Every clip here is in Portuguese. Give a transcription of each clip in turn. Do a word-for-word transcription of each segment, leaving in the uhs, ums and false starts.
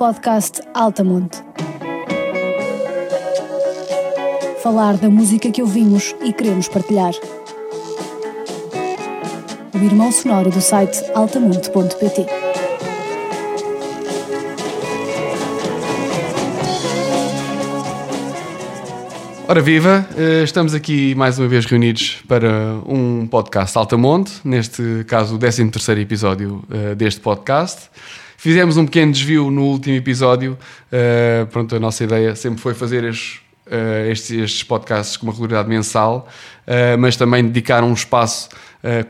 podcast Altamonte. Falar da música que ouvimos e queremos partilhar. O irmão sonoro do site altamonte ponto pt. Ora viva, estamos aqui mais uma vez reunidos para um podcast Altamonte, neste caso o décimo terceiro episódio deste podcast. Fizemos um pequeno desvio no último episódio, pronto, a nossa ideia sempre foi fazer estes, estes, estes podcasts com uma regularidade mensal, mas também dedicar um espaço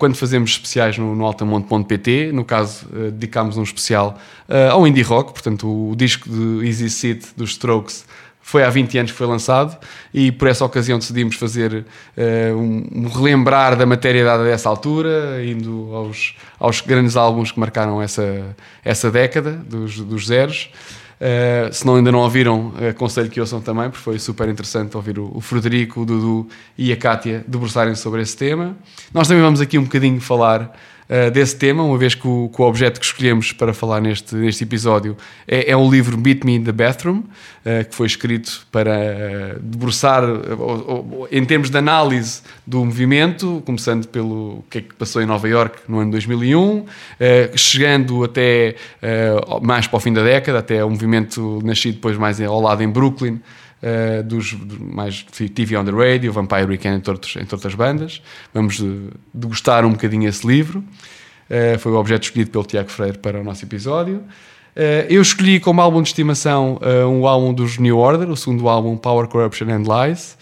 quando fazemos especiais no, no altamonte ponto pt, no caso dedicámos um especial ao indie rock, portanto o disco de Easy Seat dos Strokes foi há vinte anos que foi lançado e por essa ocasião decidimos fazer uh, um relembrar da matéria dada dessa altura, indo aos, aos grandes álbuns que marcaram essa, essa década dos, dos zeros. Uh, se não ainda não ouviram, aconselho que ouçam também, porque foi super interessante ouvir o, o Frederico, o Dudu e a Kátia debruçarem sobre esse tema. Nós também vamos aqui um bocadinho falar uh, desse tema, uma vez que o, que o objeto que escolhemos para falar neste, neste episódio é, é o livro Meet Me in the Bathroom, uh, que foi escrito para uh, debruçar, uh, uh, uh, em termos de análise do movimento, começando pelo que é que passou em Nova Iorque no ano dois mil e um, uh, chegando até uh, mais para o fim da década, até o movimento nascido depois mais ao lado em Brooklyn, uh, dos, dos mais T V on the Radio, Vampire Weekend, entre, outros, entre outras bandas. Vamos uh, degustar um bocadinho esse livro. Uh, foi o objeto escolhido pelo Tiago Freire para o nosso episódio. Uh, eu escolhi como álbum de estimação uh, um álbum dos New Order, o segundo álbum Power Corruption and Lies.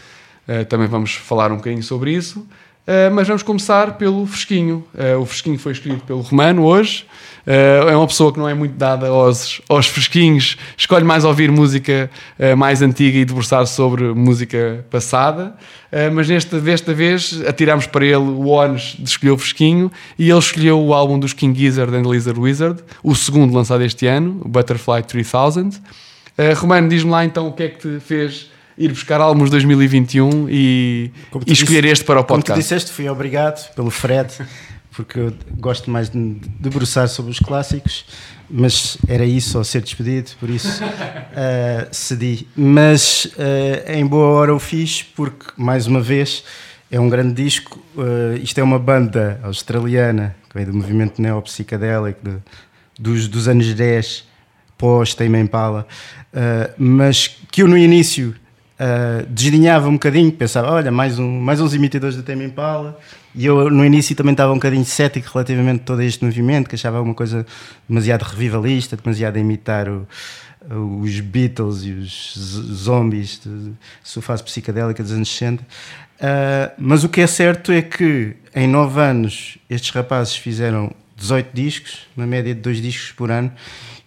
Uh, também vamos falar um bocadinho sobre isso. Uh, mas vamos começar pelo fresquinho. Uh, o fresquinho foi escolhido pelo Romano hoje. Uh, é uma pessoa que não é muito dada aos, aos fresquinhos. Escolhe mais ouvir música uh, mais antiga e debruçar sobre música passada. Uh, mas nesta, desta vez atirámos para ele o ónus de escolher o fresquinho e ele escolheu o álbum dos King Gizzard and the Lizard Wizard, o segundo lançado este ano, o Butterfly três mil. Uh, Romano, diz-me lá então o que é que te fez ir buscar álbuns dois mil e vinte e um e, e escolher disse, este para o podcast. Como tu disseste, fui obrigado pelo Fred, porque eu gosto mais de debruçar sobre os clássicos, mas era isso, ou ser despedido, por isso uh, cedi. Mas uh, em boa hora o fiz, porque, mais uma vez, é um grande disco. Uh, isto é uma banda australiana, que vem do movimento neopsicadélico de, dos, dos anos dez, pós Tame Impala, uh, mas que eu no início... Uh, desdenhava um bocadinho, pensava, olha, mais, um, mais uns imitadores do Tame Impala, e eu no início também estava um bocadinho cético relativamente a todo este movimento, que achava alguma coisa demasiado revivalista, demasiado a imitar o, os Beatles e os zombies de sofás psicadélica dos anos sessenta, uh, mas o que é certo é que em nove anos estes rapazes fizeram dezoito discos, uma média de dois discos por ano,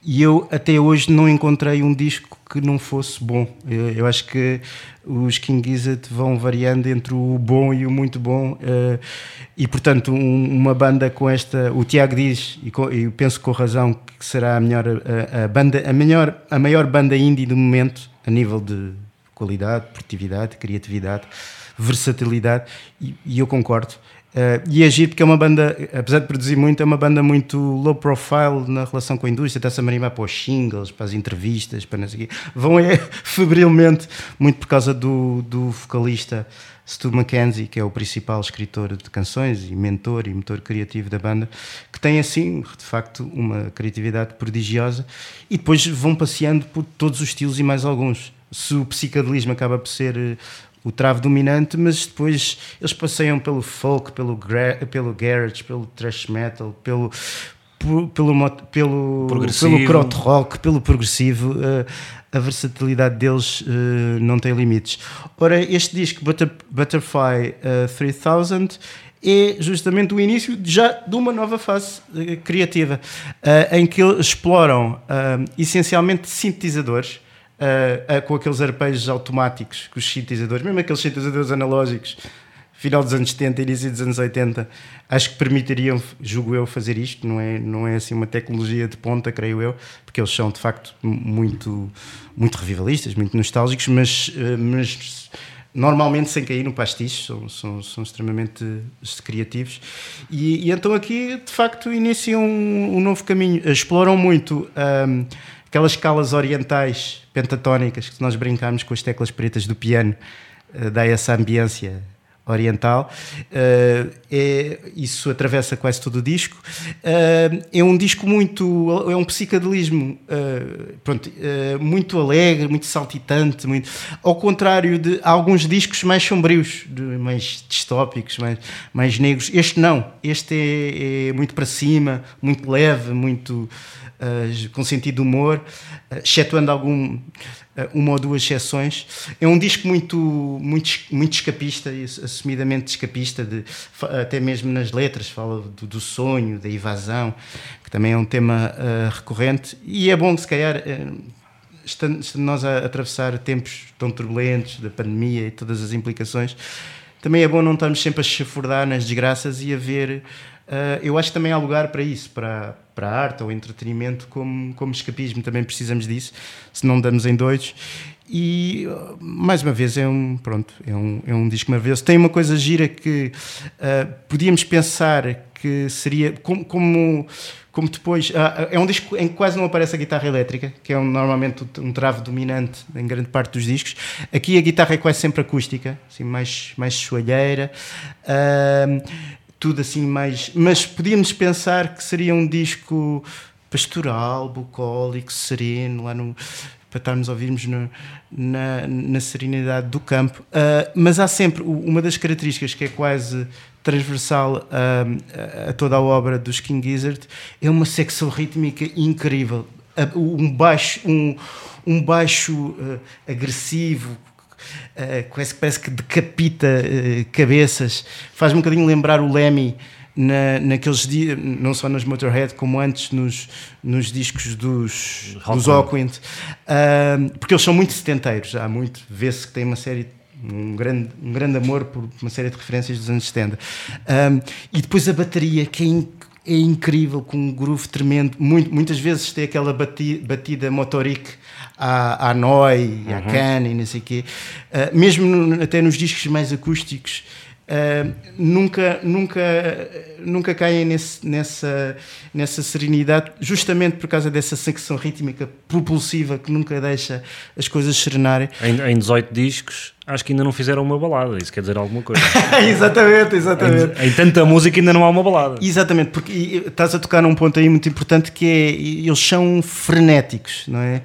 e eu até hoje não encontrei um disco que não fosse bom. Eu, eu acho que os King Gizzard vão variando entre o bom e o muito bom, uh, e portanto um, uma banda com esta, o Tiago diz, e com, eu penso com razão, que será a, melhor, a, a, banda, a, melhor, a maior banda indie do momento a nível de qualidade, produtividade, criatividade, versatilidade, e, e eu concordo. Uh, e é giro porque é uma banda, apesar de produzir muito, é uma banda muito low profile na relação com a indústria, está-se a marimar para os singles, para as entrevistas, para não sei o quê. Vão é febrilmente, muito por causa do, do vocalista Stu McKenzie, que é o principal escritor de canções e mentor e motor criativo da banda, que tem assim, de facto, uma criatividade prodigiosa, e depois vão passeando por todos os estilos e mais alguns. Se o psicadelismo acaba por ser o travo dominante, mas depois eles passeiam pelo folk, pelo, gra- pelo garage, pelo thrash metal, pelo, por, pelo, mot- pelo, pelo crot rock, pelo progressivo. Uh, a versatilidade deles uh, não tem limites. Ora, este disco, Butter- Butterfly uh, três mil, é justamente o início já de uma nova fase uh, criativa, uh, em que eles exploram uh, essencialmente sintetizadores, Uh, uh, com aqueles arpejos automáticos que os sintetizadores, mesmo aqueles sintetizadores analógicos, final dos anos setenta, início dos anos oitenta, acho que permitiriam, julgo eu, fazer isto. Não é, não é assim uma tecnologia de ponta, creio eu, porque eles são de facto muito, muito revivalistas, muito nostálgicos, mas, uh, mas normalmente sem cair no pastiche, são, são, são extremamente criativos. E, e então aqui de facto iniciam um, um novo caminho, exploram muito... Um, aquelas escalas orientais pentatónicas que, se nós brincarmos com as teclas pretas do piano, dá essa ambiência oriental. Uh, é, isso atravessa quase todo o disco. Uh, é um disco muito... É um psicadelismo uh, pronto, uh, muito alegre, muito saltitante, muito, ao contrário de alguns discos mais sombrios, de, mais distópicos, mais, mais negros. Este não. Este é, é muito para cima, muito leve, muito uh, com sentido de humor, uh, excetuando algum... uma ou duas exceções. É um disco muito, muito, muito escapista, assumidamente escapista, de, até mesmo nas letras, fala do, do sonho, da evasão, que também é um tema uh, recorrente. E é bom que, se calhar, uh, estando, estando nós a atravessar tempos tão turbulentos, da pandemia e todas as implicações, também é bom não estarmos sempre a chafurdar nas desgraças e a ver... Uh, eu acho que também há lugar para isso, para, para a arte ou entretenimento como, como escapismo. Também precisamos disso, se não damos em doidos. E, uh, mais uma vez, é um, pronto, é um, é um disco maravilhoso. Tem uma coisa gira que uh, podíamos pensar que seria... Como, como, como depois... Uh, é um disco em que quase não aparece a guitarra elétrica, que é um, normalmente um travo dominante em grande parte dos discos. Aqui a guitarra é quase sempre acústica, assim, mais, mais soalheira. Uh, tudo assim mais... Mas podíamos pensar que seria um disco pastoral, bucólico, sereno, lá no, para estarmos a ouvirmos no, na, na serenidade do campo. Uh, mas há sempre uma das características que é quase transversal a, a toda a obra dos King Gizzard, é uma secção rítmica incrível. Um baixo, um, um baixo uh, agressivo, Uh, parece, parece que decapita uh, cabeças, faz-me um bocadinho lembrar o Lemmy na, naqueles dias, não só nos Motorhead como antes nos, nos discos dos, dos Hawkwind, uh, porque eles são muito setenteiros. Há muito, vê-se que tem uma série, um grande, um grande amor por uma série de referências dos anos setenta. Um, e depois a bateria, que é incrível. É incrível, com um groove tremendo. Muito, muitas vezes tem aquela batida, batida motoric à, à Noi, uhum. à Can e não sei o quê. Uh, mesmo no, até nos discos mais acústicos, uh, nunca, nunca, nunca caem nesse, nessa, nessa serenidade, justamente por causa dessa secção rítmica propulsiva que nunca deixa as coisas serenarem. Em, em dezoito discos... Acho que ainda não fizeram uma balada, isso quer dizer alguma coisa. Exatamente, exatamente. Em, em tanta música ainda não há uma balada. Exatamente, porque estás a tocar num ponto aí muito importante, que é, eles são frenéticos, não é?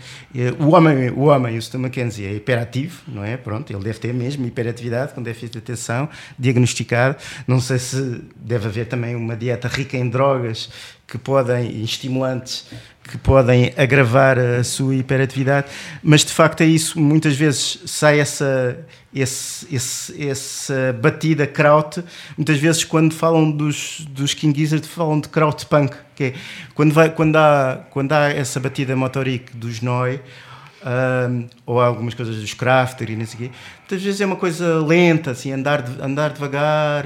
O homem, o homem, o Stan McKenzie, é hiperativo, não é? Pronto, ele deve ter mesmo hiperatividade, com déficit de atenção, diagnosticado. Não sei se deve haver também uma dieta rica em drogas que podem, estimulantes, que podem agravar a sua hiperatividade, mas de facto é isso. Muitas vezes sai essa, esse, esse, essa batida kraut. Muitas vezes, quando falam dos, dos King Gizzard, falam de kraut punk, que é quando, vai, quando, há, quando há essa batida motoric dos Noi, um, ou há algumas coisas dos Crafter e não sei o quê, muitas vezes é uma coisa lenta, assim, andar, andar devagar,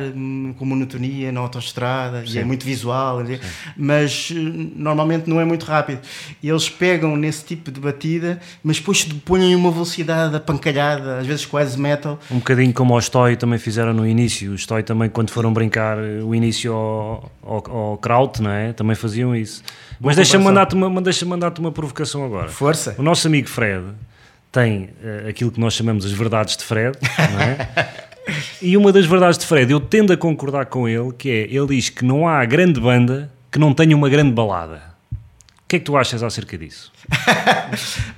com monotonia na autoestrada, e é muito visual, sim, mas normalmente não é muito rápido. E eles pegam nesse tipo de batida, mas depois põem uma velocidade apancalhada, às vezes quase metal. Um bocadinho como os Stoy também fizeram no início. Os Stoy também, quando foram brincar o início ao, ao, ao kraut, não é? Também faziam isso. Boa. Mas deixa-me mandar-te uma, deixa mandar-te uma provocação agora. Força. O nosso amigo Fred tem uh, aquilo que nós chamamos as verdades de Fred, não é? E uma das verdades de Fred, eu tendo a concordar com ele, que é, ele diz que não há grande banda que não tenha uma grande balada. O que é que tu achas acerca disso?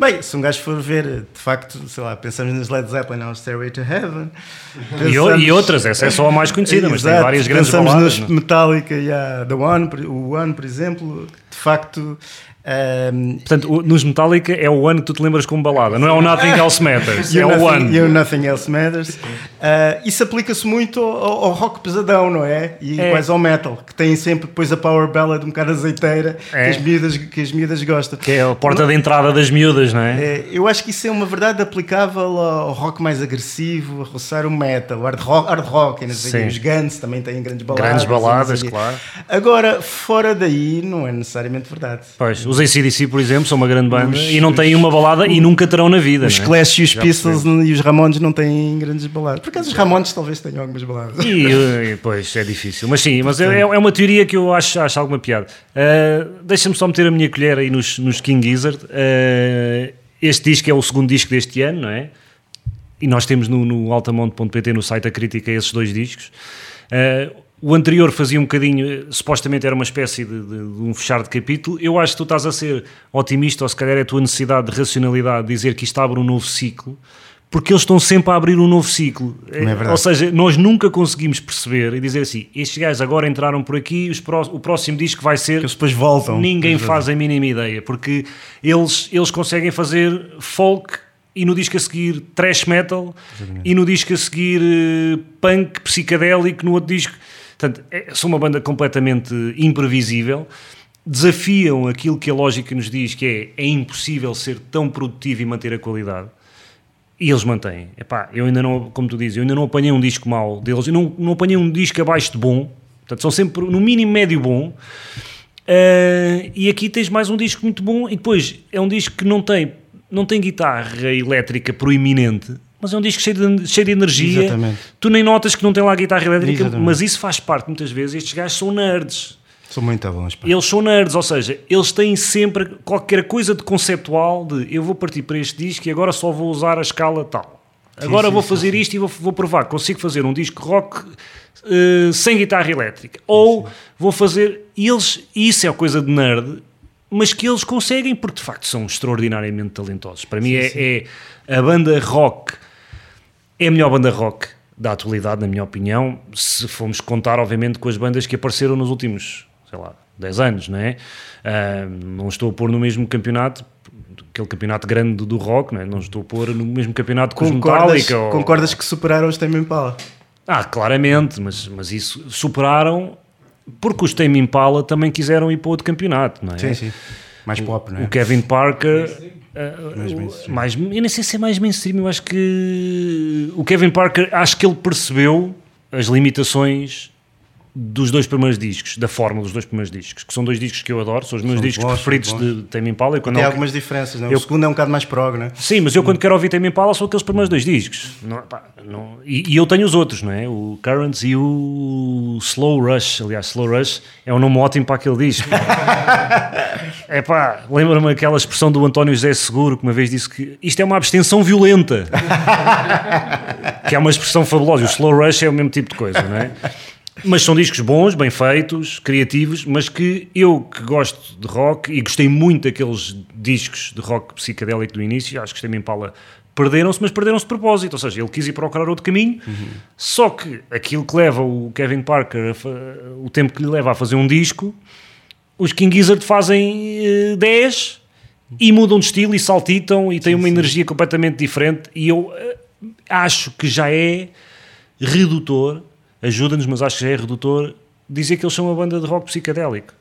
Bem, se um gajo for ver, de facto, sei lá, pensamos nos Led Zeppelin, ao Stairway to Heaven, pensamos... e, e outras, essa é só a mais conhecida, mas tem várias grandes pensamos baladas. Pensamos nos Metallica e a The One, o One, por exemplo, de facto... Um, Portanto, nos Metallica é o One que tu te lembras como balada, não é o Nothing Else Matters, é o One. E o Nothing Else Matters. Uh, isso aplica-se muito ao, ao rock pesadão, não é? E é. Quase ao metal, que tem sempre depois a power ballad um bocado azeiteira, é. que, as miúdas, que as miúdas gostam. Que é a porta não, de entrada das miúdas, não é? é? Eu acho que isso é uma verdade aplicável ao rock mais agressivo, a roçar o metal, o hard rock, hard rock, não sei, os Guns também têm grandes baladas. Grandes baladas, claro. Agora, fora daí, não é necessariamente verdade. Pois, Os A C D C, por exemplo, são uma grande banda os, e não têm uma balada e nunca terão na vida. Os, não é? Clash e os Pistols e os Ramones não têm grandes baladas. Por acaso os Ramones talvez tenham algumas baladas. E, pois, é difícil. Mas sim, mas é, é uma teoria que eu acho, acho alguma piada. Uh, deixa-me só meter a minha colher aí nos, nos King Gizzard. Uh, este disco é o segundo disco deste ano, não é? E nós temos no, no altamonte ponto pt, no site, a crítica a esses dois discos. Uh, O anterior fazia um bocadinho, supostamente era uma espécie de, de, de um fechar de capítulo. Eu acho que tu estás a ser otimista, ou se calhar é a tua necessidade de racionalidade de dizer que isto abre um novo ciclo, porque eles estão sempre a abrir um novo ciclo. É, ou seja, nós nunca conseguimos perceber e dizer assim, estes gajos agora entraram por aqui, os pró- o próximo disco vai ser... Que eles depois voltam. Ninguém faz a mínima ideia, porque eles, eles conseguem fazer folk... e no disco a seguir thrash metal. Exatamente. E no disco a seguir punk psicadélico no outro disco. Portanto, é, são uma banda completamente imprevisível, desafiam aquilo que a lógica nos diz que é, é impossível ser tão produtivo e manter a qualidade, e eles mantêm. Epá, eu ainda não, como tu dizes, eu ainda não apanhei um disco mau deles, eu não, não apanhei um disco abaixo de bom, portanto são sempre no mínimo médio bom. Uh, e aqui tens mais um disco muito bom, e depois é um disco que não tem não tem guitarra elétrica proeminente, mas é um disco cheio de, cheio de energia. Exatamente. Tu nem notas que não tem lá guitarra elétrica. Exatamente. Mas isso faz parte, muitas vezes, estes gajos são nerds. São muito bons. Pá. Eles são nerds, ou seja, eles têm sempre qualquer coisa de conceptual, de eu vou partir para este disco e agora só vou usar a escala tal. Agora sim, sim, vou fazer sim, sim. isto e vou, vou provar que consigo fazer um disco rock uh, sem guitarra elétrica. Sim, Ou sim. vou fazer... E eles, isso é coisa de nerd... mas que eles conseguem, porque de facto são extraordinariamente talentosos. Para sim, mim é, sim. é a banda rock, é a melhor banda rock da atualidade, na minha opinião, se formos contar, obviamente, com as bandas que apareceram nos últimos, sei lá, dez anos, não é? Uh, não estou a pôr no mesmo campeonato, aquele campeonato grande do rock, não é? Não estou a pôr no mesmo campeonato com os Metallica. Ou... Concordas que superaram os Tame Impala? Ah, claramente, mas, mas isso, superaram... Porque os Tame Impala também quiseram ir para outro campeonato, não é? Sim, sim. Mais pop, não é? O Kevin Parker... Uh, mais mainstream. Mais, eu nem sei se é mais mainstream, eu acho que... O Kevin Parker, acho que ele percebeu as limitações dos dois primeiros discos, da fórmula dos dois primeiros discos, que são dois discos que eu adoro, são os meus são discos bons, preferidos de Tame Impala. E quando tem algumas que... diferenças, não? Eu... O segundo é um bocado mais prog, não é? Sim, mas eu quando quero ouvir Tame Impala são aqueles primeiros dois discos. Não, pá, não... E, e eu tenho os outros, não é? O Currents e o Slow Rush. Aliás, Slow Rush é um nome ótimo para aquele disco. É pá, lembra-me aquela expressão do António José Seguro, que uma vez disse que isto é uma abstenção violenta. Que é uma expressão fabulosa. O Slow Rush é o mesmo tipo de coisa, não é? Mas são discos bons, bem feitos, criativos, mas que eu que gosto de rock e gostei muito daqueles discos de rock psicadélico do início, acho que os Tame Impala perderam-se, mas perderam-se de propósito, ou seja, ele quis ir procurar outro caminho, uhum. Só que aquilo que leva o Kevin Parker, o tempo que lhe leva a fazer um disco, os King Gizzard fazem dez e mudam de estilo e saltitam e têm sim, uma sim. energia completamente diferente, e eu acho que já é redutor. Ajuda-nos, mas acho que já é redutor dizer que eles são uma banda de rock psicadélico.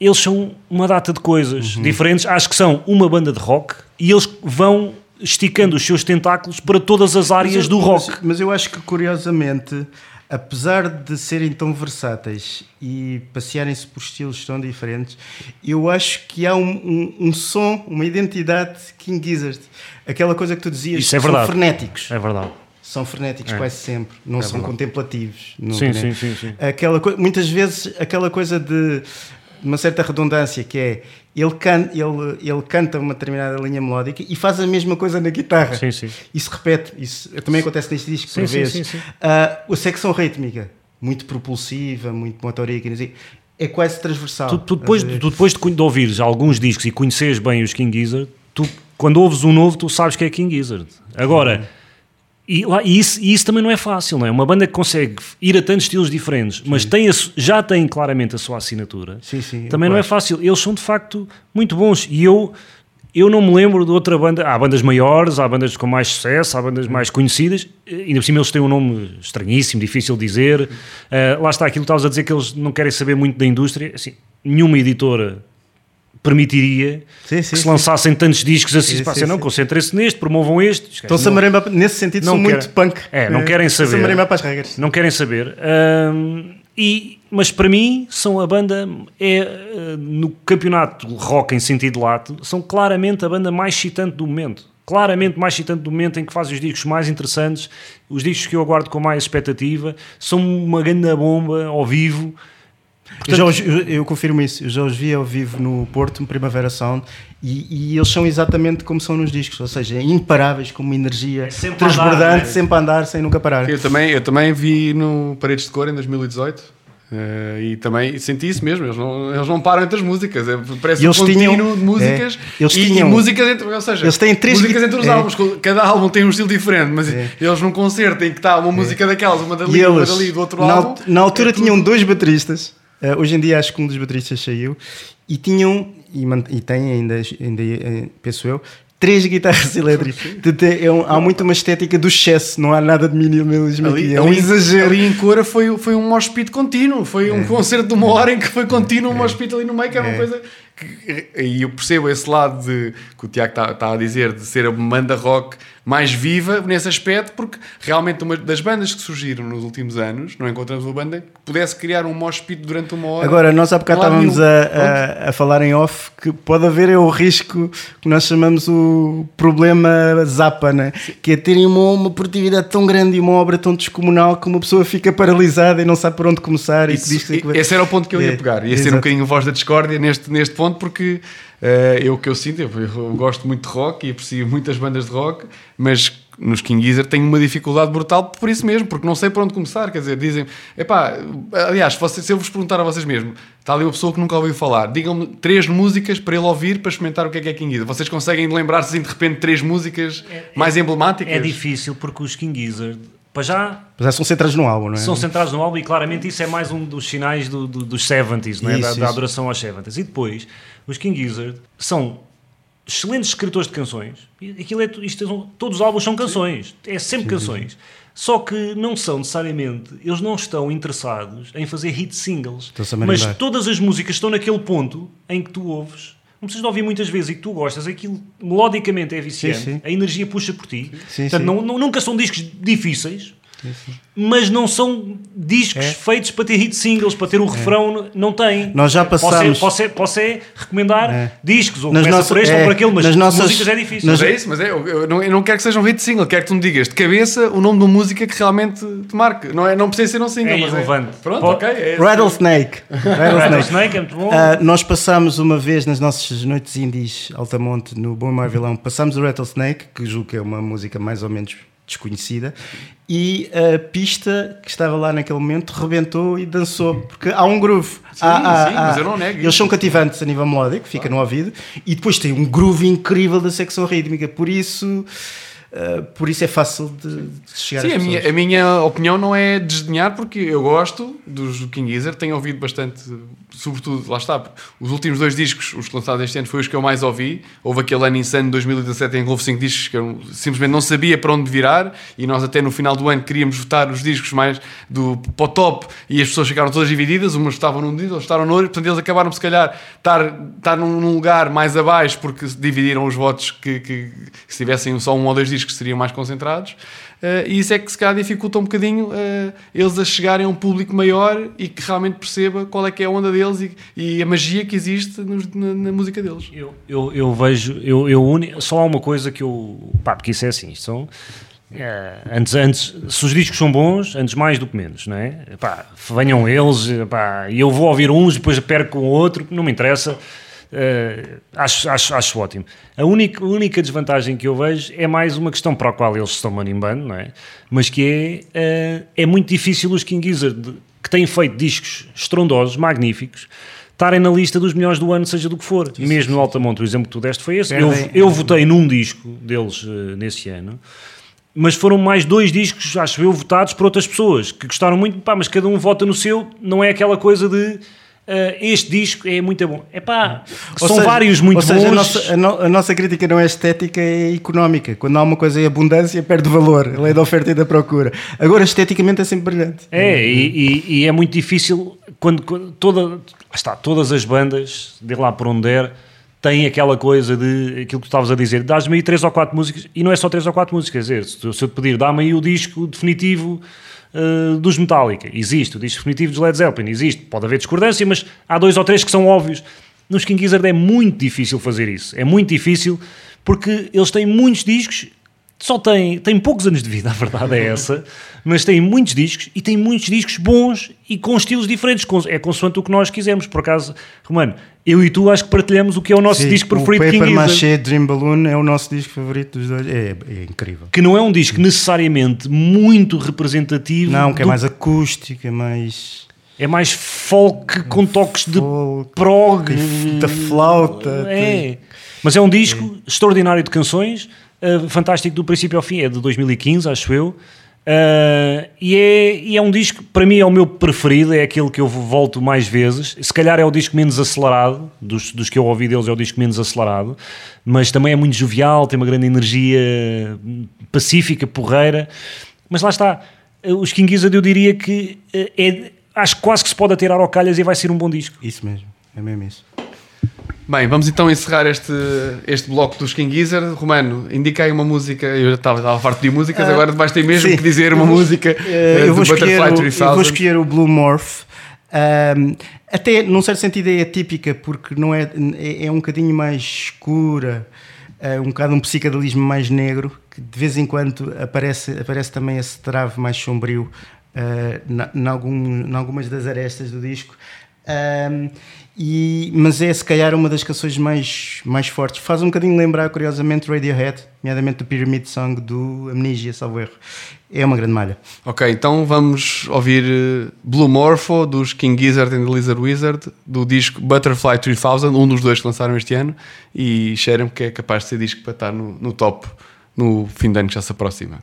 Eles são uma data de coisas uhum. diferentes, acho que são uma banda de rock e eles vão esticando os seus tentáculos para todas as áreas eu, do rock. Mas, mas eu acho que, curiosamente, apesar de serem tão versáteis e passearem-se por estilos tão diferentes, eu acho que há um, um, um som, uma identidade King Gizzard. Aquela coisa que tu dizias, isso é verdade. São frenéticos. É verdade. São frenéticos é. Quase sempre, não é são verdade. Contemplativos. Não sim, sim, sim, sim. Aquela co- muitas vezes aquela coisa de uma certa redundância que é ele, can- ele, ele canta uma determinada linha melódica e faz a mesma coisa na guitarra. Sim, sim. Isso repete, isso também acontece neste disco sim, por sim, vezes. Sim, sim, sim. Uh, a secção rítmica, muito propulsiva, muito motórica, é quase transversal. Tu, tu depois, tu depois de, de ouvires alguns discos e conheceres bem os King Gizzard, tu, quando ouves um novo, tu sabes que é King Gizzard. Agora... Hum. E, lá, e, isso, e isso também não é fácil, não é? Uma banda que consegue ir a tantos estilos diferentes, sim. mas tem a, já tem claramente a sua assinatura, sim, sim, também não é fácil. Eles são de facto muito bons e eu, eu não me lembro de outra banda. Há bandas maiores, há bandas com mais sucesso, há bandas mais conhecidas, ainda por cima eles têm um nome estranhíssimo, difícil de dizer. Uh, lá está aquilo que estavas a dizer, que eles não querem saber muito da indústria. Assim, nenhuma editora permitiria sim, sim, que se lançassem sim. tantos discos assim, sim, pá, sim, não, sim. concentrem-se neste, promovam este. Então, Samarema, nesse sentido, são querem, muito punk. É, não querem saber. Samarema para as regras. Não querem saber. Hum, E, mas para mim são a banda é, no campeonato rock em sentido lato, são claramente a banda mais excitante do momento, claramente mais excitante do momento, em que fazem os discos mais interessantes, os discos que eu aguardo com mais expectativa, são uma grande bomba ao vivo. Portanto, eu, já, eu, eu confirmo isso, eu já os vi ao vivo no Porto, no Primavera Sound, e, e eles são exatamente como são nos discos, ou seja, imparáveis, com uma energia é sempre transbordante, andar, né? Sempre a andar, sem nunca parar. Eu também, eu também vi no Paredes de Cor em dois mil e dezoito, uh, e também senti isso mesmo, eles não, eles não param entre as músicas, é, parece eles um contínuo tinham, de músicas, é, eles e, tinham, e músicas entre, ou seja, eles têm três músicas entre os é, álbuns, cada álbum tem um estilo diferente, mas é, eles num concerto em que está uma música é, daquelas, uma dali, eles, uma dali do outro na, álbum. Na altura é tinham dois bateristas. Uh, hoje em dia acho que um dos bateristas saiu, e tinham, e, mant- e têm ainda, ainda, penso eu, três guitarras elétricas. É um, há muito uma estética do excesso, não há nada de minimalismo ali, aqui, é um ali, exagero. Ali em Cora foi, foi um moshpit contínuo, foi um é. concerto de uma hora em que foi contínuo um moshpit ali no meio, que era é. uma coisa... Que, e eu percebo esse lado de, que o Tiago está tá a dizer, de ser a banda rock mais viva nesse aspecto, porque realmente uma das bandas que surgiram nos últimos anos, não encontramos uma banda que pudesse criar um mosh pit durante uma hora. Agora, nós há bocado estávamos a, a, a falar em off que pode haver é o risco que nós chamamos o problema Zappa, né? Que é terem uma, uma produtividade tão grande e uma obra tão descomunal que uma pessoa fica paralisada e não sabe por onde começar. Isso, e que diz que... Esse era o ponto que eu ia é, pegar, ia exato. ser um bocadinho voz da discórdia neste, neste ponto, porque uh, eu que eu sinto, eu, eu gosto muito de rock e aprecio muitas bandas de rock, mas nos King Gizzard tenho uma dificuldade brutal por isso mesmo, porque não sei por onde começar, quer dizer, dizem, epá, aliás, se eu vos perguntar a vocês mesmo, está ali uma pessoa que nunca ouviu falar, digam-me três músicas para ele ouvir, para experimentar o que é que é King Gizzard. Vocês conseguem lembrar-se assim, de repente, três músicas é, mais é, emblemáticas? É difícil, porque os King Gizzard para já, mas já são centrados no álbum, não é? São centrados no álbum, e claramente isso é mais um dos sinais do, do, dos setenta, não é? Isso, da, da adoração aos setenta. E depois, os King Gizzard são excelentes escritores de canções. Aquilo é, isto, todos os álbuns são canções, é sempre sim, canções. Sim. Só que não são necessariamente, eles não estão interessados em fazer hit singles, mas todas as músicas estão naquele ponto em que tu ouves. Não precisas de ouvir muitas vezes e que tu gostas, aquilo melodicamente é viciante, sim, sim. A energia puxa por ti. Sim, portanto, sim. Não, não, nunca são discos difíceis, sim, sim. Mas não são discos é. feitos para ter hit singles, para ter um é. refrão, não tem. Nós já passamos. Posso é, posso é, posso é recomendar é. discos, ou nas começa nossas, por este é. ou por aquele, mas nossas, músicas é difícil. Mas é isso, mas é, eu, eu, não, eu não quero que seja um hit single, quero que tu me digas de cabeça o nome de uma música que realmente te marque. Não, é, não precisa ser um single, é mas irrelevante. É. Pronto, Pode. ok. É Rattlesnake. Rattlesnake é muito bom. Uh, nós passámos uma vez nas nossas noites indies Altamonte, no Bom e Mar Vilão, passámos o Rattlesnake, que julgo que é uma música mais ou menos desconhecida, e a pista que estava lá naquele momento rebentou e dançou, porque há um groove. Sim, há, sim, há, mas há. Eu não nego. Eles são cativantes a nível melódico, fica ah. no ouvido, e depois tem um groove incrível da secção rítmica, por isso... Uh, por isso é fácil de, de chegar sim, às pessoas. Sim, a, a minha opinião não é desdenhar, porque eu gosto dos King Gizzard, tenho ouvido bastante, sobretudo, lá está, os últimos dois discos, os lançados este ano, foi os que eu mais ouvi. Houve aquele ano insano de dois mil e dezassete em que houve cinco discos que eu simplesmente não sabia para onde virar, e nós até no final do ano queríamos votar os discos mais do, para o top, e as pessoas ficaram todas divididas, umas votavam num disco, outras votaram no outro, portanto eles acabaram se calhar estar, estar num lugar mais abaixo, porque dividiram os votos que, que, que se tivessem só um ou dois discos que seriam mais concentrados, uh, e isso é que se calhar dificulta um bocadinho uh, eles a chegarem a um público maior e que realmente perceba qual é que é a onda deles e, e a magia que existe nos, na, na música deles. Eu, eu, eu vejo, eu, eu uni, só há uma coisa que eu, pá, porque isso é assim, são, é, antes, antes, se os discos são bons, antes mais do que menos, não é? Pá, venham eles, pá, eu vou ouvir uns, depois perco o outro, não me interessa. Uh, acho, acho, acho ótimo. A única, a única desvantagem que eu vejo é mais uma questão para a qual eles estão manimbando, não é? Mas que é, uh, é muito difícil os King Gizzard, que têm feito discos estrondosos, magníficos, estarem na lista dos melhores do ano, seja do que for. Sim, mesmo no Altamonte, o exemplo que tu deste foi esse. É, eu, é, eu é, votei é. num disco deles uh, nesse ano, mas foram mais dois discos, acho eu, votados por outras pessoas que gostaram muito, pá, mas cada um vota no seu, não é aquela coisa de... Uh, este disco é muito bom. Epá, são seja, vários muito ou bons. Seja, a, nossa, a, no, a nossa crítica não é estética, é económica. Quando há uma coisa em abundância, perde valor. A lei da oferta e da procura. Agora, esteticamente, é sempre brilhante. É, é. E, e, e é muito difícil quando, quando toda, está, todas as bandas, de lá por onde der, têm aquela coisa de aquilo que tu estavas a dizer. Dás-me aí três ou quatro músicas, e não é só três ou quatro músicas. Quer dizer, se eu te pedir, dá-me aí o disco definitivo. uh, dos Metallica, existe. O disco definitivo dos Led Zeppelin, existe. Pode haver discordância, mas há dois ou três que são óbvios. Nos King Gizzard é muito difícil fazer isso. É muito difícil porque eles têm muitos discos, só têm, têm poucos anos de vida, a verdade é essa, mas têm muitos discos e têm muitos discos bons e com estilos diferentes. É consoante o que nós quisermos. Por acaso, Romano, eu e tu acho que partilhamos o que é o nosso Sim, disco preferido de King Gizzard. O Paper Maché Dream Balloon é o nosso disco favorito dos dois. É, é incrível. Que não é um disco necessariamente muito representativo. Não, que é do... mais acústico, é mais... É mais folk com toques folk, de prog. Da flauta. É. Mas é um disco é. extraordinário de canções, uh, fantástico do princípio ao fim, é de dois mil e quinze, acho eu. Uh, e, é, e é um disco, para mim é o meu preferido, é aquele que eu volto mais vezes. Se calhar é o disco menos acelerado, dos, dos que eu ouvi deles é o disco menos acelerado, mas também é muito jovial, tem uma grande energia pacífica, porreira. Mas lá está, os King Gizzard eu diria que é... Acho que quase que se pode atirar ao calhas e vai ser um bom disco. Isso mesmo, é mesmo isso. Bem, vamos então encerrar este, este bloco dos King Gizzard. Romano, indiquei uma música, eu já estava, estava farto de músicas, uh, agora vais ter mesmo sim. que dizer uma música uh, eu do vou Butterfly três mil. Eu vou escolher o Blue Morph. Um, até, num certo sentido, é atípica, porque não é, é, é um bocadinho mais escura, é um bocado um psicadelismo mais negro, que de vez em quando aparece, aparece também esse trave mais sombrio. Uh, na, na, algum, na algumas das arestas do disco, um, e, mas é se calhar uma das canções mais, mais fortes. Faz um bocadinho lembrar, curiosamente, Radiohead, nomeadamente do Pyramid Song do Amnesia, salvo erro. É uma grande malha. Ok, então vamos ouvir Blue Morpho dos King Gizzard and the Lizard Wizard, do disco Butterfly três mil, um dos dois que lançaram este ano, e cheirem-me que é capaz de ser disco para estar no, no top no fim de ano que já se aproxima.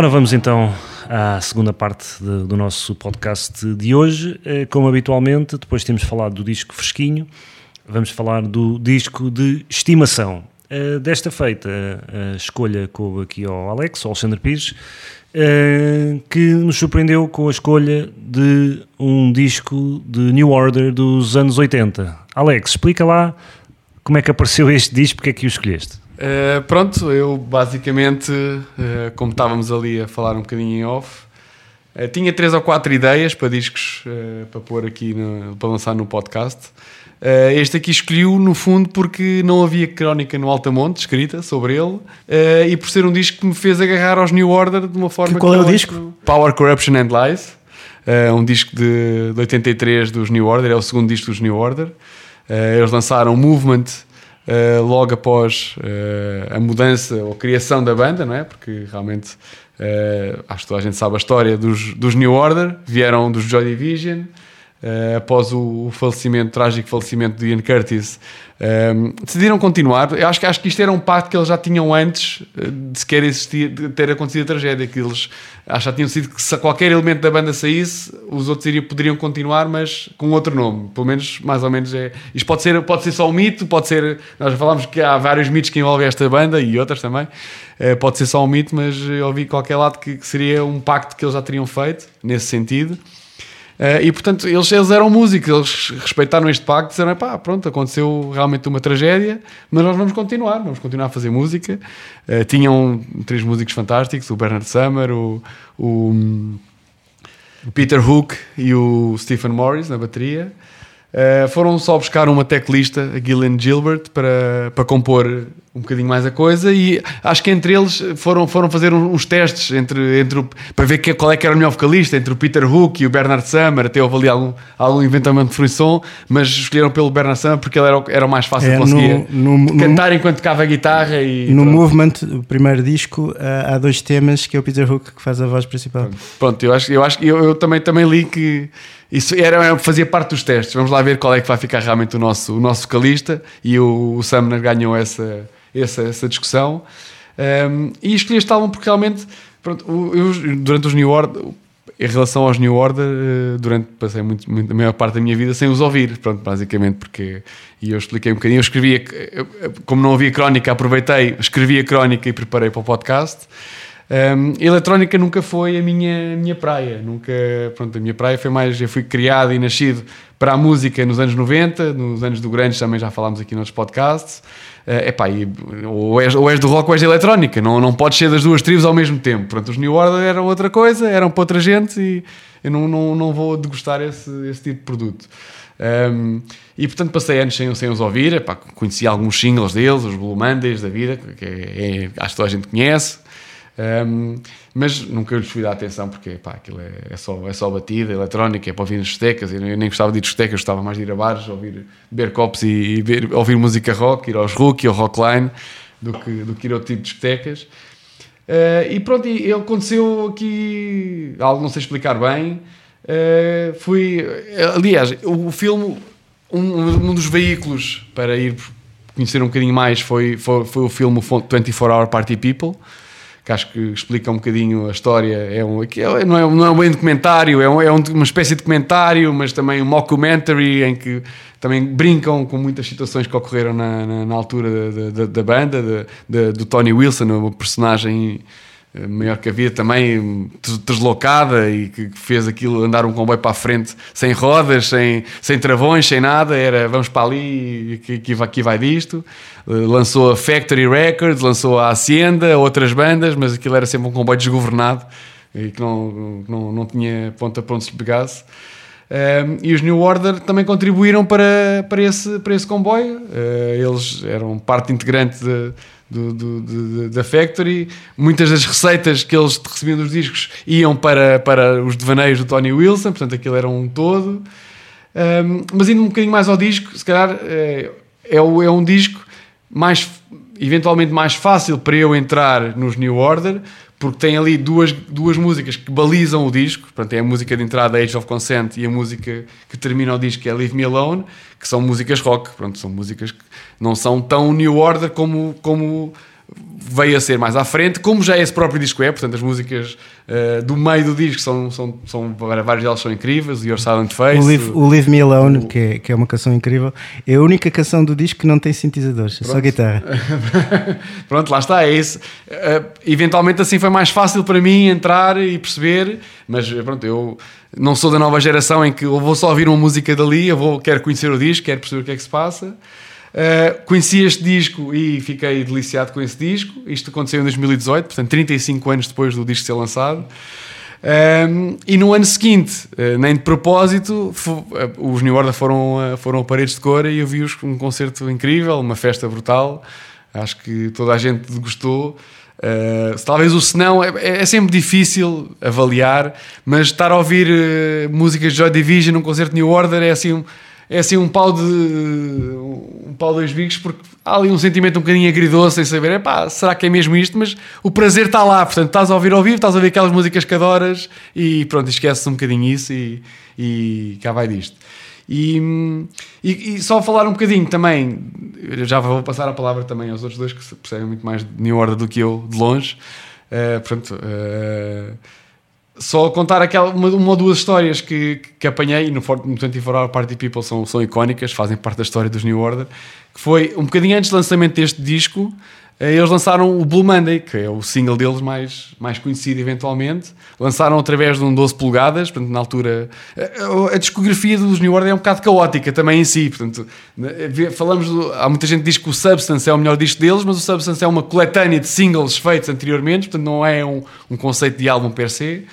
Ora vamos então à segunda parte de, do nosso podcast de hoje. Como habitualmente, depois temos falado do disco fresquinho, vamos falar do disco de estimação. Desta feita, a escolha coube aqui ao Alex, ao Alexandre Pires, que nos surpreendeu com a escolha de um disco de New Order dos anos oitenta. Alex, explica lá como é que apareceu este disco, porque é que o escolheste? Uh, pronto, eu basicamente, uh, como estávamos ali a falar um bocadinho em off, uh, tinha três ou quatro ideias para discos uh, para pôr aqui, no, para lançar no podcast. Uh, este aqui escolhi-o no fundo porque não havia crónica no Altamonte escrita sobre ele uh, e por ser um disco que me fez agarrar aos New Order de uma forma... Que, qual que é o disco? No... Power Corruption and Lies, uh, um disco de, de oitenta e três dos New Order, é o segundo disco dos New Order. Uh, eles lançaram Movement... Uh, logo após uh, a mudança ou a criação da banda, não é? Porque realmente uh, acho que toda a gente sabe a história dos, dos New Order, vieram dos Joy Division, uh, após o, o falecimento, o trágico falecimento de Ian Curtis, um, decidiram continuar. Eu acho que, acho que isto era um pacto que eles já tinham antes de sequer existir, de ter acontecido a tragédia, que eles acho que já tinham sido que se qualquer elemento da banda saísse, os outros iriam, poderiam continuar, mas com outro nome, pelo menos, mais ou menos é. Isto pode ser, pode ser só um mito, pode ser, nós já falámos que há vários mitos que envolvem esta banda e outras também, uh, pode ser só um mito, mas eu ouvi qualquer lado que, que seria um pacto que eles já teriam feito, nesse sentido. Uh, e portanto eles, eles eram músicos, eles respeitaram este pacto, disseram, pá, pronto, aconteceu realmente uma tragédia, mas nós vamos continuar, vamos continuar a fazer música. Uh, tinham três músicos fantásticos, o Bernard Sumner, o, o Peter Hook e o Stephen Morris na bateria. Uh, foram só buscar uma teclista, a Gillian Gilbert, para, para compor um bocadinho mais a coisa, e acho que entre eles foram, foram fazer uns testes entre, entre o, para ver que, qual é que era o melhor vocalista, entre o Peter Hook e o Bernard Sumner, até houve ali algum, algum inventamento de fruição, mas escolheram pelo Bernard Sumner porque ele era, era o mais fácil é, de conseguir no, no, cantar no, enquanto tocava a guitarra. E no pronto. Movement, o primeiro disco, há dois temas que é o Peter Hook que faz a voz principal. Pronto, eu acho, eu acho, eu, eu também, também li que isso era, fazia parte dos testes. Vamos lá ver qual é que vai ficar realmente o nosso, o nosso vocalista. E o, o Sumner ganhou essa, essa, essa discussão. Um, e escolhi este álbum porque realmente, pronto, eu, durante os New Order, em relação aos New Order, durante, passei muito, muito, a maior parte da minha vida sem os ouvir, pronto, basicamente, porque... E eu expliquei um bocadinho, eu escrevia, como não havia crónica, aproveitei, escrevi a crónica e preparei para o podcast. Um, eletrónica nunca foi a minha, a minha praia, nunca, pronto, a minha praia foi mais, eu fui criado e nascido para a música nos anos noventa, nos anos do grunge também já falámos aqui nos podcasts, uh, epá, e, ou, és, ou és do rock ou és da eletrónica, não, não podes ser das duas tribos ao mesmo tempo, pronto, os New Order eram outra coisa, eram para outra gente e eu não, não, não vou degustar esse, esse tipo de produto. Um, e portanto passei anos sem, sem os ouvir, epá, conheci alguns singles deles, os Blue Mondays da vida, que é, é, acho que toda a gente conhece. Um, mas nunca lhes fui dar atenção porque pá, aquilo é, é, só, é só batida eletrónica, é para ouvir nas discotecas. Eu nem gostava de ir discotecas, eu gostava mais de ir a bares, ouvir, beber copos e, e ver, ouvir música rock, ir aos Rook e ao Rockline do que, do que ir a outro tipo de discotecas. Uh, e pronto, ele aconteceu aqui algo, não sei explicar bem. Uh, fui, aliás, o filme, um, um dos veículos para ir conhecer um bocadinho mais foi, foi, foi o filme twenty-four hour Party People. Que acho que explica um bocadinho a história. É um, é, não, é, não é um bem documentário, é, um, é uma espécie de documentário, mas também um mockumentary em que também brincam com muitas situações que ocorreram na, na, na altura da, da, da banda, de, de, do Tony Wilson, uma personagem maior que havia também, deslocada, e que fez aquilo andar um comboio para a frente sem rodas, sem, sem travões, sem nada, era vamos para ali e aqui, aqui, vai, aqui vai disto. Lançou a Factory Records, lançou a Hacienda, outras bandas, mas aquilo era sempre um comboio desgovernado e que não, não, não tinha ponta para onde se pegasse. Um, e os New Order também contribuíram para, para, esse, para esse comboio. Uh, eles eram parte integrante de, do, do, de, da Factory. Muitas das receitas que eles recebiam dos discos iam para, para os devaneios do Tony Wilson, portanto aquilo era um todo. Um, mas indo um bocadinho mais ao disco, se calhar é, é, o, é um disco mais, eventualmente mais fácil para eu entrar nos New Order, porque tem ali duas, duas músicas que balizam o disco. Portanto, é a música de entrada, Age of Consent, e a música que termina o disco, que é Leave Me Alone, que são músicas rock. Portanto, são músicas que não são tão New Order como, como veio a ser mais à frente, como já esse próprio disco é. Portanto, as músicas uh, do meio do disco são, são, são, várias delas são incríveis. Your Silent Face, o Leave, o Leave Me Alone, o... que, é, que é uma canção incrível, é a única canção do disco que não tem sintetizadores, pronto. Só guitarra. Pronto, lá está, é isso. Uh, eventualmente assim foi mais fácil para mim entrar e perceber, mas pronto, eu não sou da nova geração em que eu vou só ouvir uma música dali, eu vou, quero conhecer o disco, quero perceber o que é que se passa. Uh, conheci este disco e fiquei deliciado com esse disco. Isto aconteceu em dois mil e dezoito, portanto trinta e cinco anos depois do disco ser lançado. Um, e no ano seguinte, uh, nem de propósito, f- uh, os New Order foram, uh, foram a Paredes de Cora e eu vi-os com um concerto incrível, uma festa brutal. Acho que toda a gente gostou. Uh, talvez o senão é, é sempre difícil avaliar, mas estar a ouvir uh, músicas de Joy Division num concerto de New Order é assim um, é assim um pau de um pau de dois bicos, porque há ali um sentimento um bocadinho agridoce sem saber, epá, será que é mesmo isto? Mas o prazer está lá, portanto estás a ouvir ao vivo, estás a ouvir aquelas músicas que adoras e pronto, esqueces um bocadinho isso e, e cá vai disto. E, e, e só falar um bocadinho também, já vou passar a palavra também aos outros dois que percebem muito mais de New Order do que eu, de longe. Uh, pronto, uh, só contar aquela, uma, uma ou duas histórias que, que apanhei, e no vinte e quatro Hour Party People são, são icónicas, fazem parte da história dos New Order, que foi um bocadinho antes do lançamento deste disco. Eles lançaram o Blue Monday, que é o single deles mais, mais conhecido eventualmente. Lançaram através de um doze polegadas, portanto, na altura... A, a, a discografia dos New Order é um bocado caótica também em si, portanto, falamos... Do, há muita gente que diz que o Substance é o melhor disco deles, mas o Substance é uma coletânea de singles feitos anteriormente, portanto, não é um, um conceito de álbum per se.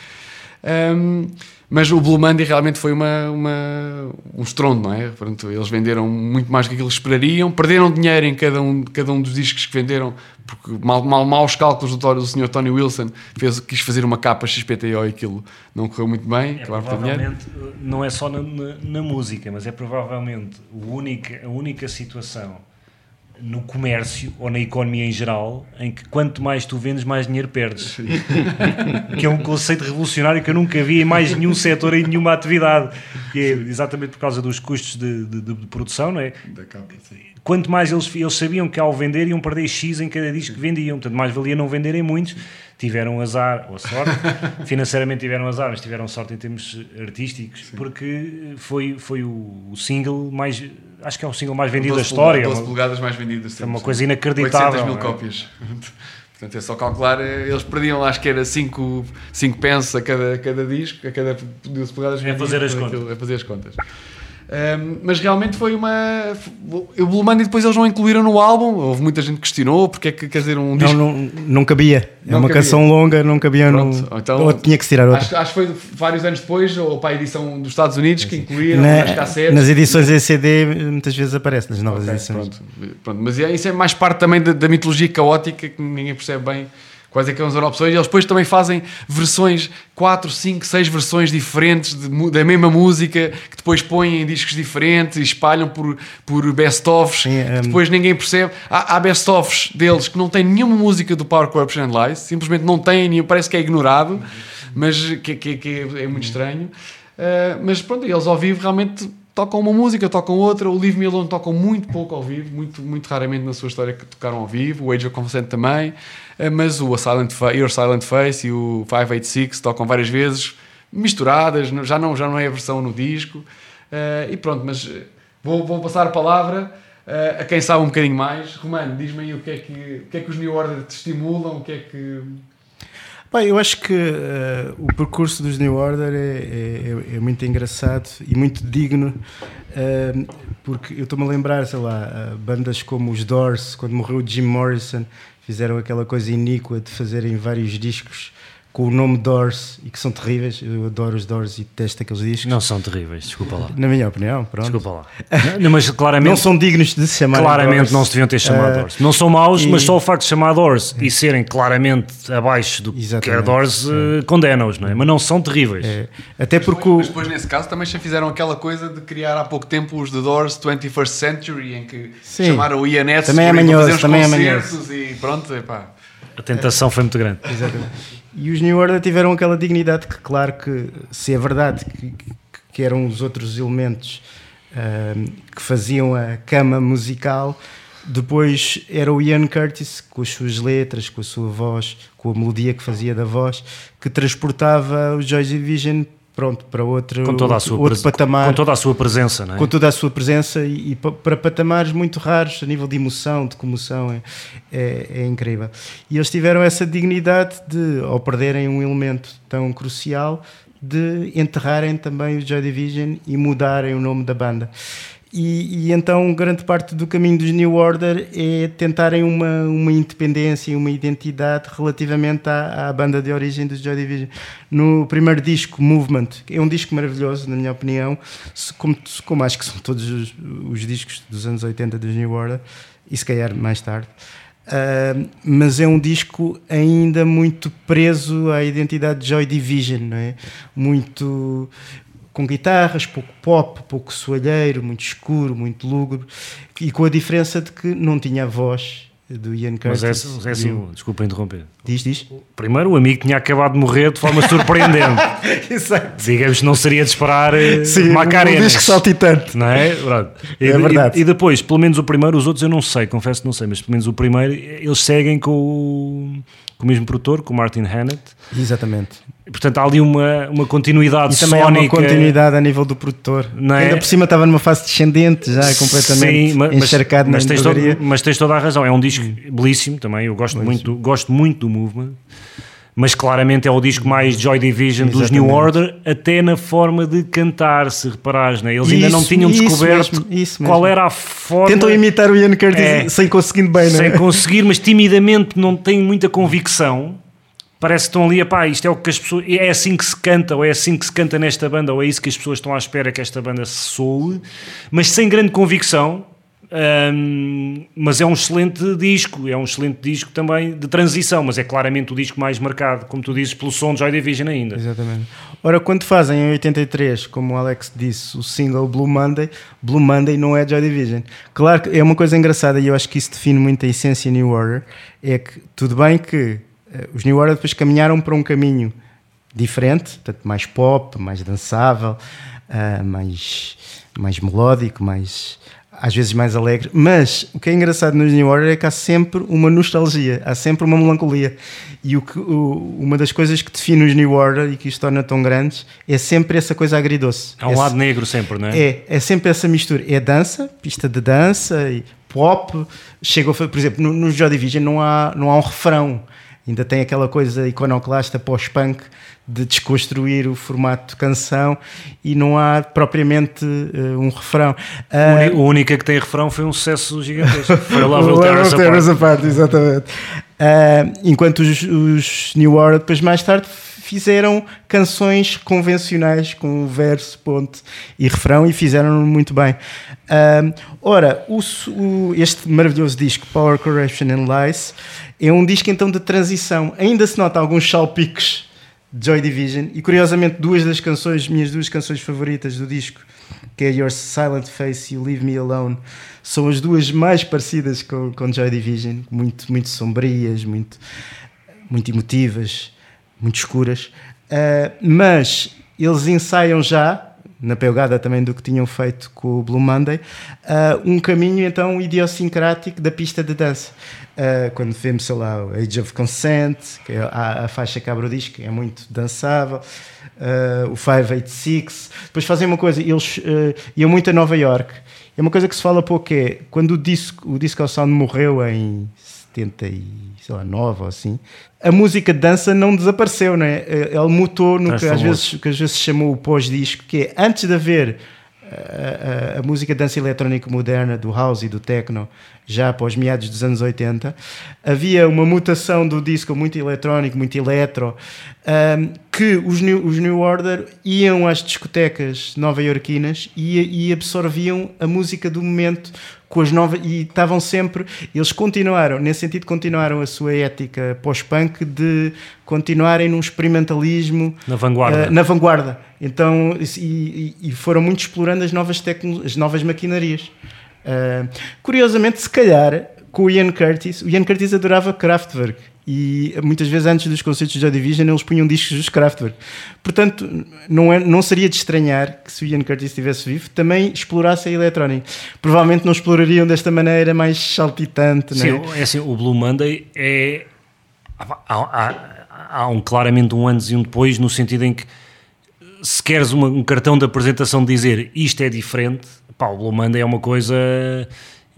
Um, mas o Blue Monday realmente foi uma, uma, um estrondo, não é? Portanto, eles venderam muito mais do que aquilo que esperariam, perderam dinheiro em cada um, cada um dos discos que venderam, porque mal, mal, mal os cálculos do, do senhor Tony Wilson fez, quis fazer uma capa X P T O e aquilo não correu muito bem. É provavelmente, não é só na, na, na música, mas é provavelmente o única, a única situação no comércio ou na economia em geral em que quanto mais tu vendes, mais dinheiro perdes, que é um conceito revolucionário que eu nunca vi em mais nenhum setor, em nenhuma atividade, que é exatamente por causa dos custos de, de, de produção, não é? Da capa, sim. Quanto mais eles, eles sabiam que ao vender iam perder X em cada disco que vendiam, portanto mais valia não venderem muitos. Tiveram azar ou sorte, financeiramente tiveram azar, mas tiveram sorte em termos artísticos, sim, porque foi, foi o, o single mais, acho que é o single mais vendido da história, doze polegadas mais vendidas, é uma coisa inacreditável, oitocentas mil cópias. Portanto, é só calcular, eles perdiam, acho que era cinco pence a cada, cada disco, a cada doze polegadas é fazer as contas, é fazer as contas. Um, mas realmente foi uma... O Blue Monday depois eles não incluíram no álbum, houve muita gente que questionou porque é que, quer dizer, um não, disco... Não, não cabia, não é uma cabia. Canção longa, não cabia no... Então, ou tinha que tirar outra. Acho, acho que foi vários anos depois, ou para a edição dos Estados Unidos, é que incluíram Na, as cassetes. Nas edições em C D muitas vezes aparece, nas novas okay, edições. Pronto, pronto. Mas isso é mais parte também da, da mitologia caótica que ninguém percebe bem quais é que são as opções. Eles depois também fazem versões, quatro, cinco, seis versões diferentes de, da mesma música, que depois põem em discos diferentes e espalham por, por best-ofs, um... depois ninguém percebe. Há, há best-ofs deles que não têm nenhuma música do Power Corruption and Lies, simplesmente não têm, nem parece que é ignorado, mas que, que, que é muito estranho. Uh, mas pronto, eles ao vivo realmente tocam uma música, tocam outra. O Leave Me Alone tocam muito pouco ao vivo, muito, muito raramente na sua história que tocaram ao vivo, o Age of Consent também, mas o Silent Fa- Your Silent Face e o quinhentos e oitenta e seis tocam várias vezes, misturadas, já não, já não é a versão no disco, uh, e pronto, mas vou, vou passar a palavra uh, a quem sabe um bocadinho mais. Romano, diz-me aí o que é que, o que é que os New Order te estimulam, o que é que... Bem, eu acho que uh, o percurso dos New Order é, é, é muito engraçado e muito digno, uh, porque eu estou-me a lembrar, sei lá, uh, bandas como os Doors, quando morreu Jim Morrison, fizeram aquela coisa iníqua de fazerem vários discos com o nome Doors e que são terríveis. Eu adoro os Doors e detesto aqueles discos. Não são terríveis, desculpa lá. Na minha opinião, pronto. Desculpa lá. Não, mas claramente, não são dignos de se chamar claramente Doors. Não se deviam ter chamado uh, Doors. Não são maus, e... mas só o facto de chamar Doors é. E serem claramente abaixo do exatamente, que é Doors, uh, condena-os, não é? Mas não são terríveis. É. Até mas porque... Mas depois, nesse caso, também já fizeram aquela coisa de criar há pouco tempo os The Doors twenty-first century, em que sim, chamaram o Ian Curtis também amanhã, também amanhã. E pronto, epá. A tentação é. Foi muito grande. Exatamente. E os New Order tiveram aquela dignidade que, claro que, se é verdade que, que eram os outros elementos um, que faziam a cama musical, Depois era o Ian Curtis, com as suas letras, com a sua voz, com a melodia que fazia da voz, que transportava o Joy Division, pronto, para outro, com toda a sua outro presen- patamar. Com toda a sua presença, não é? Com toda a sua presença e, e para patamares muito raros, a nível de emoção, de comoção, é, é, é incrível. E eles tiveram essa dignidade de, ao perderem um elemento tão crucial, de enterrarem também o Joy Division e mudarem o nome da banda. E, e então grande parte do caminho dos New Order é tentarem uma, uma independência e uma identidade relativamente à, à banda de origem dos Joy Division. No primeiro disco, Movement, é um disco maravilhoso, na minha opinião, como, como acho que são todos os, os discos dos anos oitenta dos New Order, e se calhar mais tarde. Uh, mas é um disco ainda muito preso à identidade de Joy Division, não é? Muito... com guitarras, pouco pop, pouco soalheiro, muito escuro, muito lúgubre, e com a diferença de que não tinha a voz do Ian Curtis. Mas é, é assim, o... desculpa interromper. Diz, diz. Primeiro, o amigo tinha acabado de morrer de forma surpreendente. Exato. Digamos que não seria de esperar Macarena. Um disco saltitante. Não é? E, é verdade. E, e depois, pelo menos o primeiro, os outros eu não sei, confesso que não sei, mas pelo menos o primeiro, eles seguem com o... com o mesmo produtor, com o Martin Hannett. Exatamente. Portanto, há ali uma, uma continuidade sónica. E também sónica. Há uma continuidade a nível do produtor. Não é? Ainda por cima estava numa fase descendente, já completamente sim, mas, encharcado mas, na mas tens, todo, mas tens toda a razão. É um disco belíssimo também. Eu gosto, muito, gosto muito do Movement. Mas claramente é o disco mais Joy Division. Exatamente. Dos New Order, até na forma de cantar, se reparares, né? Eles isso, ainda não tinham isso descoberto mesmo, isso mesmo. Qual era a forma... Tentam imitar o Ian Curtis é, sem conseguir bem, não é? Sem conseguir, mas timidamente não têm muita convicção. Parece que estão ali, pá, isto é o que as pessoas... É assim que se canta, ou é assim que se canta nesta banda, ou é isso que as pessoas estão à espera que esta banda se soe, mas sem grande convicção. Um, mas é um excelente disco, é um excelente disco também de transição, mas é claramente o disco mais marcado, como tu dizes, pelo som de Joy Division ainda. Exatamente. Ora, quando fazem em oitenta e três, como o Alex disse, o single Blue Monday, Blue Monday não é Joy Division. Claro que é uma coisa engraçada e eu acho que isso define muito a essência New Order, é que tudo bem que os New Order depois caminharam para um caminho diferente, portanto mais pop, mais dançável, uh, mais, mais melódico, mais... às vezes mais alegre, mas o que é engraçado nos New Order é que há sempre uma nostalgia, há sempre uma melancolia, e o que, o, uma das coisas que define os New Order e que os torna tão grandes é sempre essa coisa agridoce. Há um é, lado negro sempre, não é? É, é sempre essa mistura, é dança, pista de dança, e pop, chegou, por exemplo, no, no Joy Division não há, não há um refrão, ainda tem aquela coisa iconoclasta pós-punk, de desconstruir o formato de canção e não há propriamente uh, um refrão. Uh, a única que tem refrão foi um sucesso gigantesco. Foi lá voltar essa parte. Exatamente. Uh, enquanto os, os New Order depois mais tarde fizeram canções convencionais com verso, ponto e refrão e fizeram muito bem. Uh, ora, o, o, este maravilhoso disco, Power Corruption and Lies, é um disco então de transição. Ainda se nota alguns salpicos Joy Division, e curiosamente duas das canções, minhas duas canções favoritas do disco, que é Your Silent Face e Leave Me Alone, são as duas mais parecidas com, com Joy Division, muito, muito sombrias, muito, muito emotivas, muito escuras, uh, mas eles ensaiam já na pegada também do que tinham feito com o Blue Monday, uh, um caminho então idiosincrático da pista de dança. Uh, quando vemos, sei lá, Age of Consent, que é a, a faixa que abre o disco, é muito dançável, uh, o five eighty-six, depois fazem uma coisa, eles uh, iam muito a Nova York. É uma coisa que se fala pouco, é quando o disco, o disco ao sound morreu em setenta e nove ou assim, a música de dança não desapareceu, não é? Ele mutou no que às, vezes, que às vezes se chamou o pós-disco, que é antes de haver a, a, a música de dança eletrónica moderna do house e do techno, já após meados dos anos oitenta, havia uma mutação do disco muito eletrónico, muito eletro, um, que os New, os New Order iam às discotecas nova-iorquinas e, e absorviam a música do momento com as novas, e estavam sempre, eles continuaram, nesse sentido continuaram a sua ética pós-punk de continuarem num experimentalismo na vanguarda, uh, na vanguarda. Então, e, e foram muito explorando as novas, tecno, as novas maquinarias. Uh, curiosamente, se calhar, com o Ian Curtis, o Ian Curtis adorava Kraftwerk e muitas vezes antes dos concertos de Joy Division eles punham discos dos Kraftwerk. Portanto, não, é, não seria de estranhar que se o Ian Curtis estivesse vivo também explorasse a eletrónica. Provavelmente não explorariam desta maneira mais saltitante. Sim, não é? É assim, o Blue Monday é... Há, há, há um, claramente um antes e um depois, no sentido em que se queres uma, um cartão de apresentação de dizer isto é diferente, pá, o Blue Monday é uma coisa...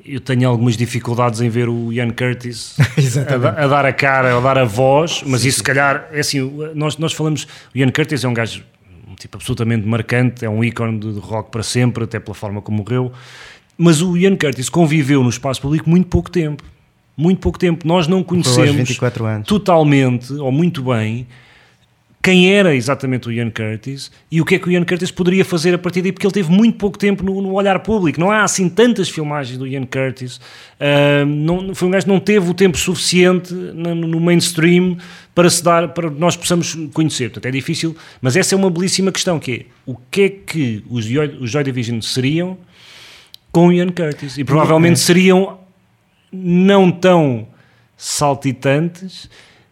Eu tenho algumas dificuldades em ver o Ian Curtis a, a dar a cara, a dar a voz, mas sim, isso sim. Se calhar, é assim, nós, nós falamos, o Ian Curtis é um gajo, um tipo absolutamente marcante, é um ícone de rock para sempre, até pela forma como morreu, mas o Ian Curtis conviveu no espaço público muito pouco tempo, muito pouco tempo, nós não conhecemos vinte e quatro anos. Totalmente, ou muito bem, quem era exatamente o Ian Curtis e o que é que o Ian Curtis poderia fazer a partir daí, porque ele teve muito pouco tempo no, no olhar público, não há assim tantas filmagens do Ian Curtis, uh, não, foi um gajo que não teve o tempo suficiente no, no mainstream para se dar, para nós possamos conhecer, portanto é difícil, mas essa é uma belíssima questão, que é, o que é que os Joy, os Joy Division seriam com o Ian Curtis, e provavelmente seriam não tão saltitantes,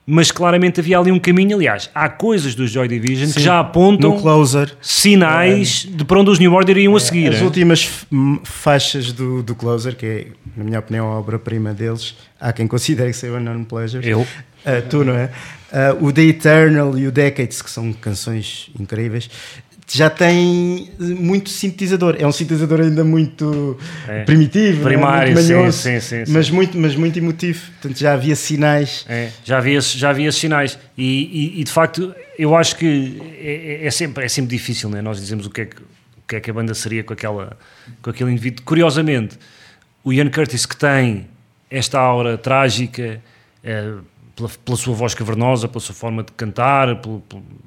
mas claramente havia ali um caminho. Aliás, há coisas dos Joy Division, sim, que já apontam Closer, sinais é, de para onde os New Order iriam é, a seguir. As é? últimas faixas do, do Closer, que é, na minha opinião, a obra-prima deles, há quem considere que seja o Unknown Pleasures. Eu. Uh, tu, não é? Uh, o The Eternal e o Decades, que são canções incríveis, já tem muito sintetizador. É um sintetizador ainda muito é. primitivo, primário, né? Muito manhoso, sim, sim, sim, mas, sim. Muito, mas muito emotivo. Portanto, já havia sinais. É. Já havia, já havia sinais. E, e, e, de facto, eu acho que é, é, sempre, é sempre difícil, né? Nós dizemos o que, é que, o que é que a banda seria com, aquela, com aquele indivíduo. Curiosamente, o Ian Curtis, que tem esta aura trágica, é, Pela, pela sua voz cavernosa, pela sua forma de cantar, pela,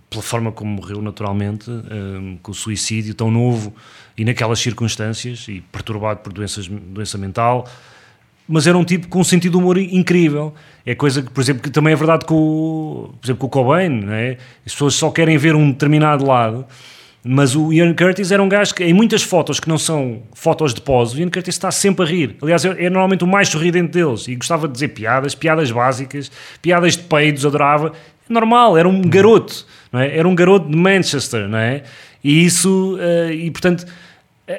pela forma como morreu naturalmente, um, com o suicídio tão novo e naquelas circunstâncias, e perturbado por doenças, doença mental, mas era um tipo com um sentido de humor incrível. É coisa que, por exemplo, que também é verdade com, por exemplo, com o Cobain, não é? As pessoas só querem ver um determinado lado, mas o Ian Curtis era um gajo que, em muitas fotos que não são fotos de pose, o Ian Curtis está sempre a rir. Aliás, é, é normalmente o mais sorridente deles e gostava de dizer piadas, piadas básicas, piadas de peidos, adorava. É normal, era um garoto, não é? Era um garoto de Manchester, não é? E isso, uh, e portanto,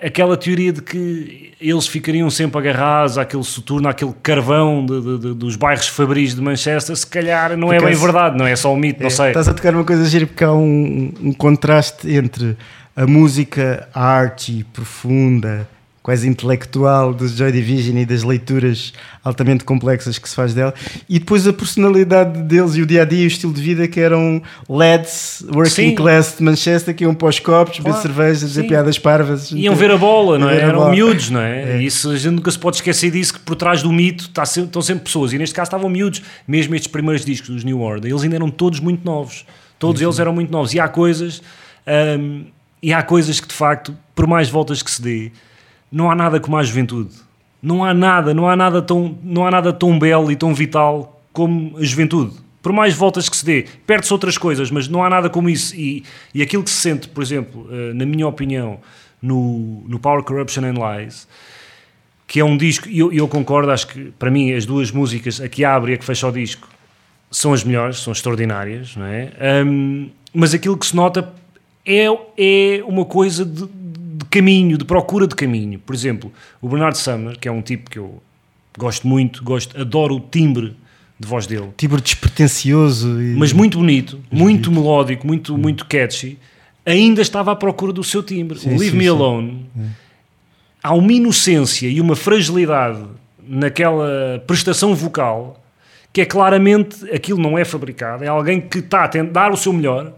aquela teoria de que eles ficariam sempre agarrados àquele soturno, àquele carvão de, de, de, dos bairros fabris de Manchester, se calhar não porque é bem se... verdade, não é só um mito, é, não sei. Estás a tocar uma coisa gira, porque há um, um contraste entre a música arte profunda, quase intelectual, dos Joy Division e das leituras altamente complexas que se faz dela, e depois a personalidade deles e o dia-a-dia e o estilo de vida, que eram lads, working sim. class de Manchester, que iam para os copos, beber claro, cerveja, dizer piadas parvas. Iam ver a bola, não é? Eram bola. miúdos, não é? é? Isso, a gente nunca se pode esquecer disso, que por trás do mito está sempre, estão sempre pessoas, e neste caso estavam miúdos. Mesmo estes primeiros discos dos New Order, eles ainda eram todos muito novos, todos sim. eles eram muito novos, e há coisas, hum, e há coisas que de facto, por mais voltas que se dê, não há nada como a juventude, não há nada, não há nada tão, não há nada tão belo e tão vital como a juventude, por mais voltas que se dê, perde-se outras coisas, mas não há nada como isso, e, e aquilo que se sente, por exemplo, na minha opinião, no, no Power Corruption and Lies, que é um disco, e eu, eu concordo, acho que para mim as duas músicas, a que abre e a que fecha o disco, são as melhores, são extraordinárias, não é? Um, mas aquilo que se nota é, é uma coisa de caminho, de procura de caminho. Por exemplo, o Bernard Sumner, que é um tipo que eu gosto muito, gosto, adoro o timbre de voz dele. Timbre despretensioso. E... Mas muito bonito, é muito bonito, melódico, muito, muito catchy. Ainda estava à procura do seu timbre. Sim, o Leave sim, Me sim. Alone. É. Há uma inocência e uma fragilidade naquela prestação vocal que é claramente, aquilo não é fabricado, é alguém que está a tentar dar o seu melhor,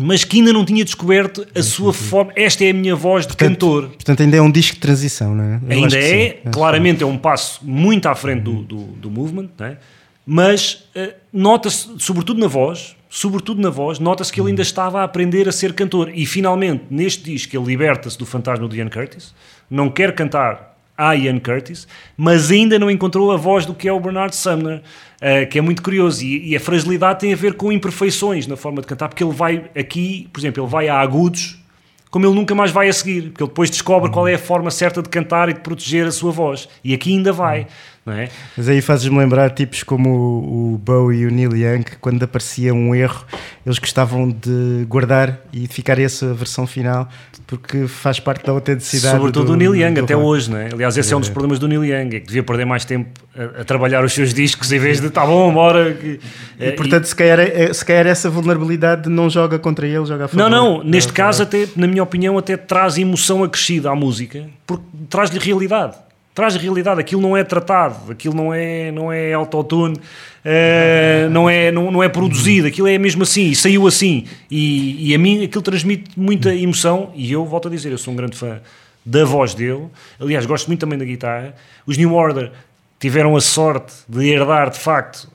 mas que ainda não tinha descoberto a sua forma. Esta é a minha voz de portanto, cantor. Portanto, ainda é um disco de transição, não é? Eu ainda é, sim. claramente é um passo muito à frente do, do, do Movement, não é? Mas uh, nota-se, sobretudo na voz, sobretudo na voz, nota-se que ele ainda estava a aprender a ser cantor. E finalmente, neste disco, ele liberta-se do fantasma do Ian Curtis, não quer cantar a Ian Curtis, mas ainda não encontrou a voz do que é o Bernard Sumner, uh, que é muito curioso, e, e a fragilidade tem a ver com imperfeições na forma de cantar, porque ele vai aqui, por exemplo, ele vai a agudos, como ele nunca mais vai a seguir, porque ele depois descobre qual é a forma certa de cantar e de proteger a sua voz, e aqui ainda vai. não é? Mas aí fazes-me lembrar tipos como o, o Bowie e o Neil Young, que quando aparecia um erro, eles gostavam de guardar e de ficar essa versão final, porque faz parte da autenticidade. Sobretudo do, o Neil Young, até rock. Hoje, não é? Aliás, esse é, é um dos problemas do Neil Young, é que devia perder mais tempo a, a trabalhar os seus discos em vez de, tá bom, bora... Que, e, é, portanto, e... Se, calhar, se calhar essa vulnerabilidade não joga contra ele, joga a favor. Não, não, neste é, caso, é. Até, na minha opinião, até traz emoção acrescida à música, porque traz-lhe realidade. Traz realidade, aquilo não é tratado, aquilo não é, não é autotune, uh, não, é, não, não é produzido, aquilo é mesmo assim, e saiu assim, e, e a mim aquilo transmite muita emoção, e eu volto a dizer, eu sou um grande fã da voz dele, aliás gosto muito também da guitarra. Os New Order tiveram a sorte de herdar de facto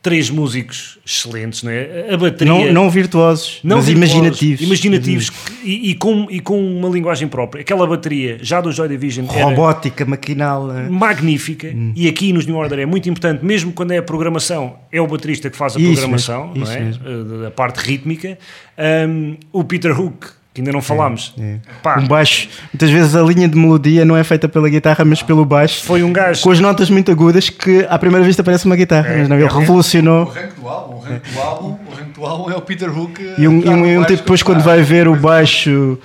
três músicos excelentes, não é? A bateria... Não, não virtuosos, não mas virtuosos, imaginativos. Imaginativos e, e, com, e com uma linguagem própria. Aquela bateria, já do Joy Division... Robótica, maquinal... Magnífica. Hum. E aqui nos New Order é muito importante, mesmo quando é a programação, é o baterista que faz a isso programação, mesmo, não é? A parte rítmica. Um, o Peter Hook, que ainda não falámos. É, é. Um baixo. Muitas vezes a linha de melodia não é feita pela guitarra, mas ah, pelo baixo. Foi um gajo. Com as notas muito agudas que à primeira vista parece uma guitarra. É, mas não, ele é, revolucionou. O rank do álbum, o rank do álbum, o rank do álbum é o Peter Hook. E um, um, um tipo depois quando vai ver o baixo,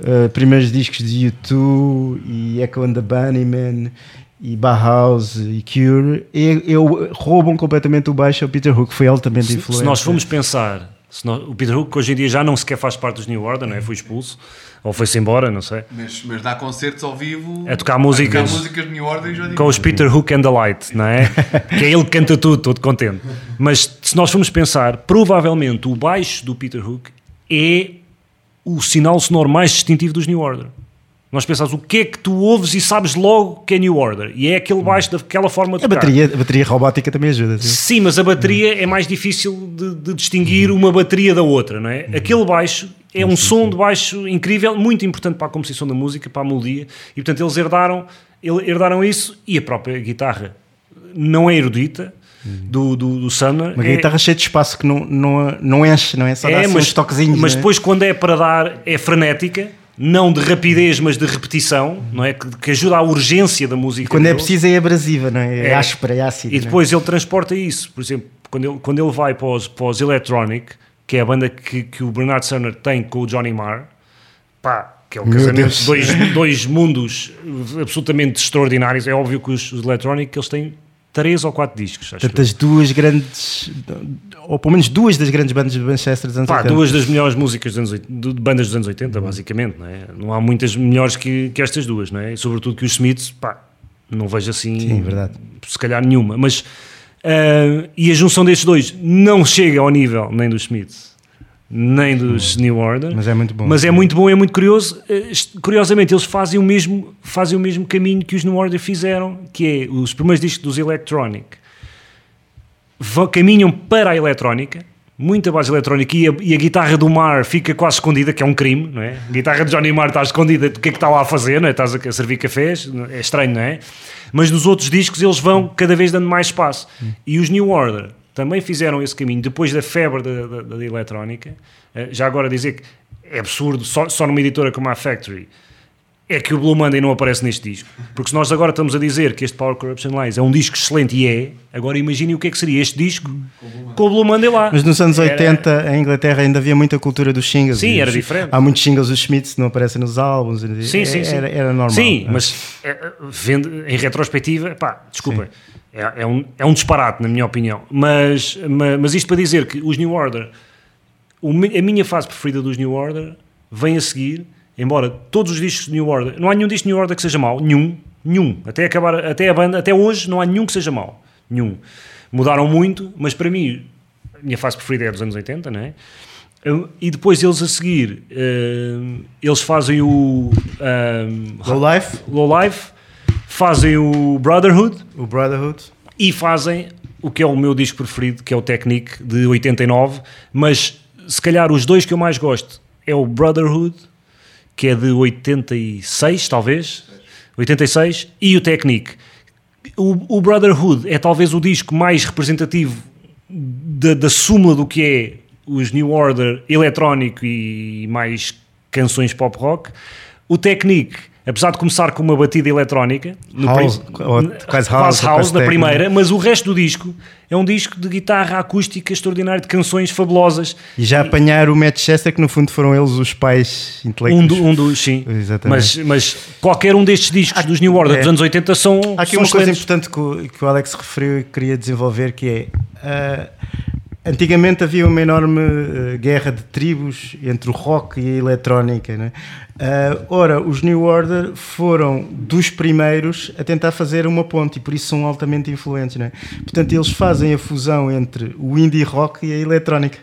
uh, primeiros discos de U dois e Echo and the Bunnymen e Bauhaus e Cure, e, eu, roubam completamente o baixo ao Peter Hook. Foi altamente influente. Se nós formos pensar... Senão, o Peter Hook, que hoje em dia já não sequer faz parte dos New Order, não é? Foi expulso ou foi-se embora, não sei. Mas, mas dá concertos ao vivo a tocar músicas, a tocar músicas de New Order e já com os Peter Hook and the Light, não é? Que é ele que canta tudo, todo contente. Mas se nós formos pensar, provavelmente o baixo do Peter Hook é o sinal sonoro mais distintivo dos New Order. Nós pensamos o que é que tu ouves e sabes logo que é New Order, e é aquele baixo daquela forma de a tocar. Bateria, a bateria robótica também ajuda. Sim, sim, mas a bateria hum. é mais difícil de, de distinguir uma bateria da outra, não é? Hum. Aquele baixo é um sim, som sim. de baixo incrível, muito importante para a composição da música, para a melodia, e portanto eles herdaram, herdaram isso, e a própria guitarra não é erudita, do, do, do Sumner. Uma é, guitarra cheia de espaço que não, não, não enche, não é? Só é, dá mas, uns toquezinhos. Mas depois é? Quando é para dar, é frenética. Não de rapidez, mas de repetição, não é? Que, que ajuda à urgência da música. Quando é preciso é abrasiva, não é? É áspera, é ácida. E depois ele transporta isso. Por exemplo, quando ele, quando ele vai para os, para os Electronic, que é a banda que, que o Bernard Sumner tem com o Johnny Marr, pá, que é o casamento de dois, dois mundos absolutamente extraordinários. É óbvio que os, os Electronic, eles têm... três ou quatro discos, acho. Portanto, as duas grandes, ou pelo menos duas das grandes bandas de Manchester dos anos Pá, oitenta. Duas das melhores músicas dos anos, de bandas dos anos oitenta, uhum. basicamente, não é? Não há muitas melhores que, que estas duas, não é? Sobretudo que os Smiths, pá, não vejo assim, sim, verdade. Se calhar nenhuma, mas, uh, e a junção destes dois não chega ao nível nem dos Smiths, nem dos uhum. New Order. Mas é muito bom. Mas é muito bom, é muito curioso. Curiosamente, eles fazem o mesmo, fazem o mesmo caminho que os New Order fizeram, que é os primeiros discos dos Electronic. Vão, caminham para a eletrónica, muita base eletrónica, e a, e a guitarra do Marr fica quase escondida, que é um crime, não é? A guitarra de Johnny Marr está escondida, o que é que está lá a fazer, não é? Estás a servir cafés, é estranho, não é? Mas nos outros discos eles vão cada vez dando mais espaço. E os New Order também fizeram esse caminho, depois da febre da, da, da, da eletrónica. Já agora dizer que é absurdo, só, só numa editora como a Factory, é que o Blue Monday não aparece neste disco. Porque se nós agora estamos a dizer que este Power Corruption and Lies é um disco excelente, e é, agora imaginem o que é que seria este disco com o Blue Monday lá. Mas nos anos oitenta, era... em Inglaterra, ainda havia muita cultura dos singles. Sim, era os... diferente. Há muitos singles dos Smiths que não aparecem nos álbuns. Sim, é, sim, sim. Era, era normal. Sim, é. Mas é, vendo, em retrospectiva, pá, desculpem. Sim. É um, é um disparate, na minha opinião, mas, mas, mas isto para dizer que os New Order, o, a minha fase preferida dos New Order vem a seguir, embora todos os discos de New Order, não há nenhum disco de New Order que seja mau, nenhum, nenhum, até acabar, até a banda, até hoje não há nenhum que seja mau, nenhum, mudaram muito, mas para mim, a minha fase preferida é dos anos oitenta, não é? E depois eles a seguir, uh, eles fazem o... Um, Low Life? Low Life. Fazem o Brotherhood, o Brotherhood e fazem o que é o meu disco preferido, que é o Technique, de oitenta e nove, mas se calhar os dois que eu mais gosto é o Brotherhood, que é de oitenta e seis, talvez, oitenta e seis, e o Technique. O, o Brotherhood é talvez o disco mais representativo da, da súmula do que é os New Order eletrónico e mais canções pop-rock. O Technique... apesar de começar com uma batida eletrónica, no house, prim... quase house, house na primeira, mas o resto do disco é um disco de guitarra acústica extraordinário, de canções fabulosas. E já apanhar o Manchester, que no fundo foram eles os pais intelectuais. Um, do, um dos, sim. Mas, mas qualquer um destes discos há, dos New Order é, dos anos oitenta são há aqui são uma excelentes. Coisa importante que o, que o Alex referiu e queria desenvolver, que é... Uh, antigamente havia uma enorme uh, guerra de tribos entre o rock e a eletrónica, né? Uh, ora, os New Order foram dos primeiros a tentar fazer uma ponte e por isso são altamente influentes, né? Portanto, eles fazem a fusão entre o indie rock e a eletrónica.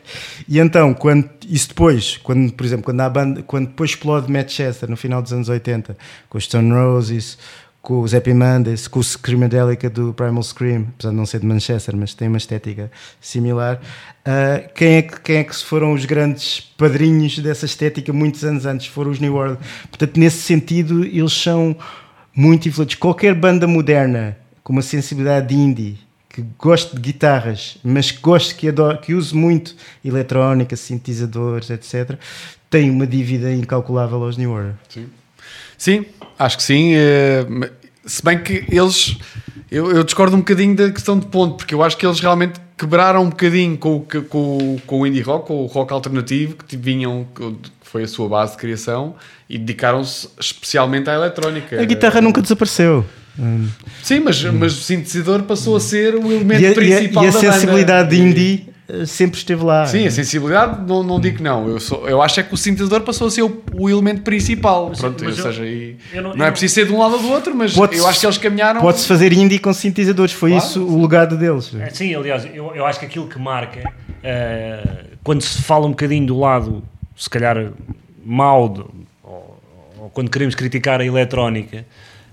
E então, quando, isso depois, quando, por exemplo, quando, a banda, quando depois explode Manchester no final dos anos oitenta, com os Stone Roses, com os Happy Mondays, com o Screamadelica do Primal Scream, apesar de não ser de Manchester, mas tem uma estética similar. Uh, quem, é que, quem é que foram os grandes padrinhos dessa estética muitos anos antes? Foram os New Order. Portanto, nesse sentido, eles são muito influentes. Qualquer banda moderna com uma sensibilidade indie, que goste de guitarras, mas que goste, que, adore, que use muito eletrónica, sintetizadores, etcétera, tem uma dívida incalculável aos New Order. Sim. Sim, acho que sim, se bem que eles, eu, eu discordo um bocadinho da questão de ponto, porque eu acho que eles realmente quebraram um bocadinho com, com, com o indie rock, com o rock alternativo, que vinham, que foi a sua base de criação, e dedicaram-se especialmente à eletrónica. A guitarra nunca desapareceu. Sim, mas, mas o sintetizador passou a ser o elemento e a, principal e a, e a da banda. E a sensibilidade indie... sempre esteve lá. Sim, a sensibilidade, não, não digo que não. Eu, sou, eu acho é que o sintetizador passou a ser o, o elemento principal. Mas, pronto, mas ou eu, seja, e eu não, não é eu... preciso ser de um lado ou do outro, mas eu acho que eles caminharam. Pode-se fazer indie com sintetizadores, foi claro, isso o legado deles. É, sim, aliás, eu, eu acho que aquilo que marca, uh, quando se fala um bocadinho do lado, se calhar, mau, de, ou, ou quando queremos criticar a eletrónica.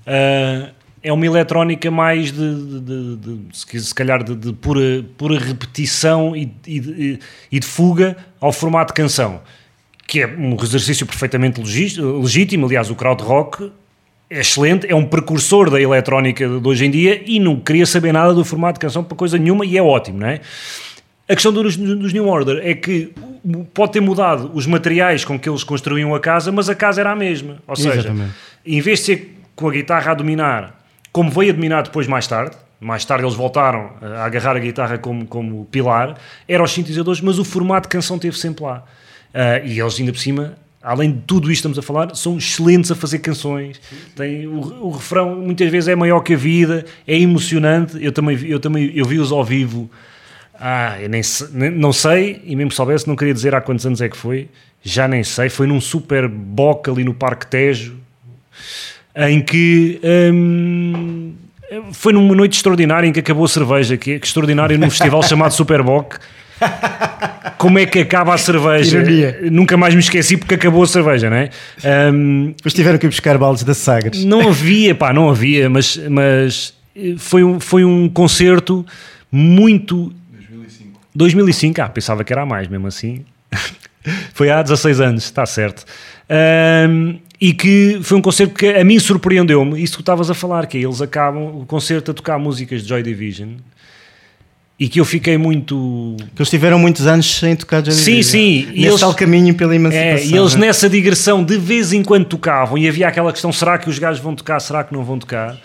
Uh, É uma eletrónica mais de, de, de, de se calhar, de, de pura, pura repetição e, e, e de fuga ao formato de canção, que é um exercício perfeitamente legítimo. Aliás, o krautrock é excelente, é um precursor da eletrónica de hoje em dia e não queria saber nada do formato de canção para coisa nenhuma e é ótimo, não é? A questão dos, dos New Order é que pode ter mudado os materiais com que eles construíam a casa, mas a casa era a mesma. Ou seja, exatamente, em vez de ser com a guitarra a dominar... como veio a dominar depois mais tarde, mais tarde eles voltaram a agarrar a guitarra como, como pilar, eram os sintetizadores, mas o formato de canção esteve sempre lá. Uh, e eles ainda por cima, além de tudo isto que estamos a falar, são excelentes a fazer canções, tem, o, o refrão muitas vezes é maior que a vida, é emocionante, eu também, eu também eu vi-os ao vivo, ah, eu nem, nem, não sei, e mesmo soubesse não queria dizer há quantos anos é que foi, já nem sei, foi num super boca ali no Parque Tejo, em que hum, foi numa noite extraordinária em que acabou a cerveja, que é extraordinário num festival chamado Superboc. Como é que acaba a cerveja? Ironia. Nunca mais me esqueci porque acabou a cerveja, não é? Um, Depois tiveram que ir buscar baldes da Sagres. Não havia, pá, não havia, mas, mas foi, um, foi um concerto muito... dois mil e cinco dois mil e cinco ah, pensava que era mais, mesmo assim. Foi há dezasseis anos, está certo. Um, e que foi um concerto que a mim surpreendeu-me, isso que tu estavas a falar, que eles acabam o concerto a tocar músicas de Joy Division e que eu fiquei muito... que eles tiveram muitos anos sem tocar Joy Division. Sim, sim. Nesse eles, tal caminho pela emancipação. É, e eles, né? Nessa digressão de vez em quando tocavam e havia aquela questão, será que os gajos vão tocar, será que não vão tocar?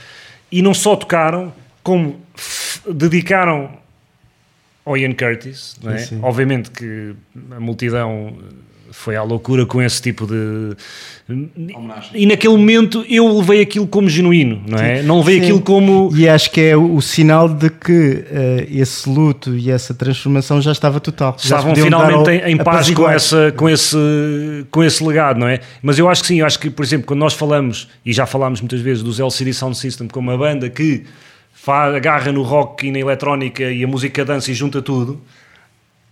E não só tocaram, como f- dedicaram ao Ian Curtis, não é? Sim, sim. Obviamente que a multidão... foi à loucura com esse tipo de... homenagem. E naquele momento eu levei aquilo como genuíno, não é? Sim. Não levei, sim, aquilo como... E acho que é o, o sinal de que uh, esse luto e essa transformação já estava total. Estavam finalmente em, em paz com, essa, com, esse, com esse legado, não é? Mas eu acho que sim, eu acho que, por exemplo, quando nós falamos, e já falámos muitas vezes, dos L C D Sound System como uma banda que faz, agarra no rock e na eletrónica e a música dança e junta tudo...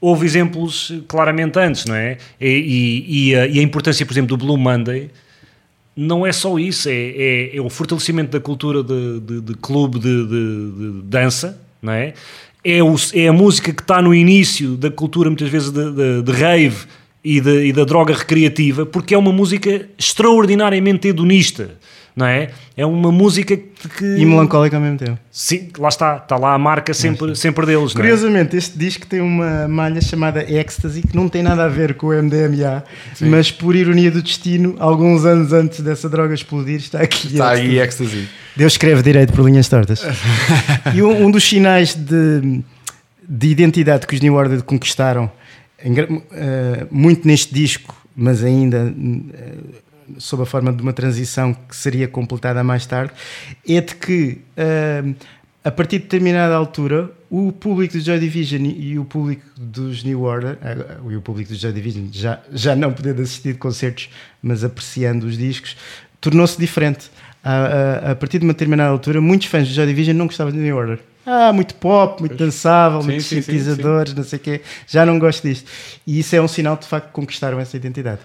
houve exemplos claramente antes, não é? E, e, e, a, e a importância, por exemplo, do Blue Monday não é só isso, é, é, é o fortalecimento da cultura de, de, de clube de, de, de dança, não é? É, o, é a música que está no início da cultura, muitas vezes, de, de, de rave e, de, e da droga recreativa, porque é uma música extraordinariamente hedonista. não é? É uma música que... E melancólica ao mesmo tempo. Sim, lá está, está lá a marca sempre, é, sempre deles. Curiosamente, não é? Este disco tem uma malha chamada Ecstasy, que não tem nada a ver com o M D M A, sim, mas por ironia do destino, alguns anos antes dessa droga explodir, está aqui. Está aí Ecstasy. Deus escreve direito por linhas tortas. E um, um dos sinais de, de identidade que os New Order conquistaram, Uh, muito neste disco, mas ainda uh, sob a forma de uma transição que seria completada mais tarde, é de que uh, a partir de determinada altura o público do Joy Division e o público dos New Order, uh, e o público do Joy Division já, já não podendo assistir de concertos, mas apreciando os discos, tornou-se diferente. Uh, uh, a partir de uma determinada altura, muitos fãs do Joy Division não gostavam do New Order. Ah, muito pop, muito dançável, sim, muito sim, sintetizadores, sim, sim. não sei o quê. Já não gosto disto. E isso é um sinal, de facto, que conquistaram essa identidade.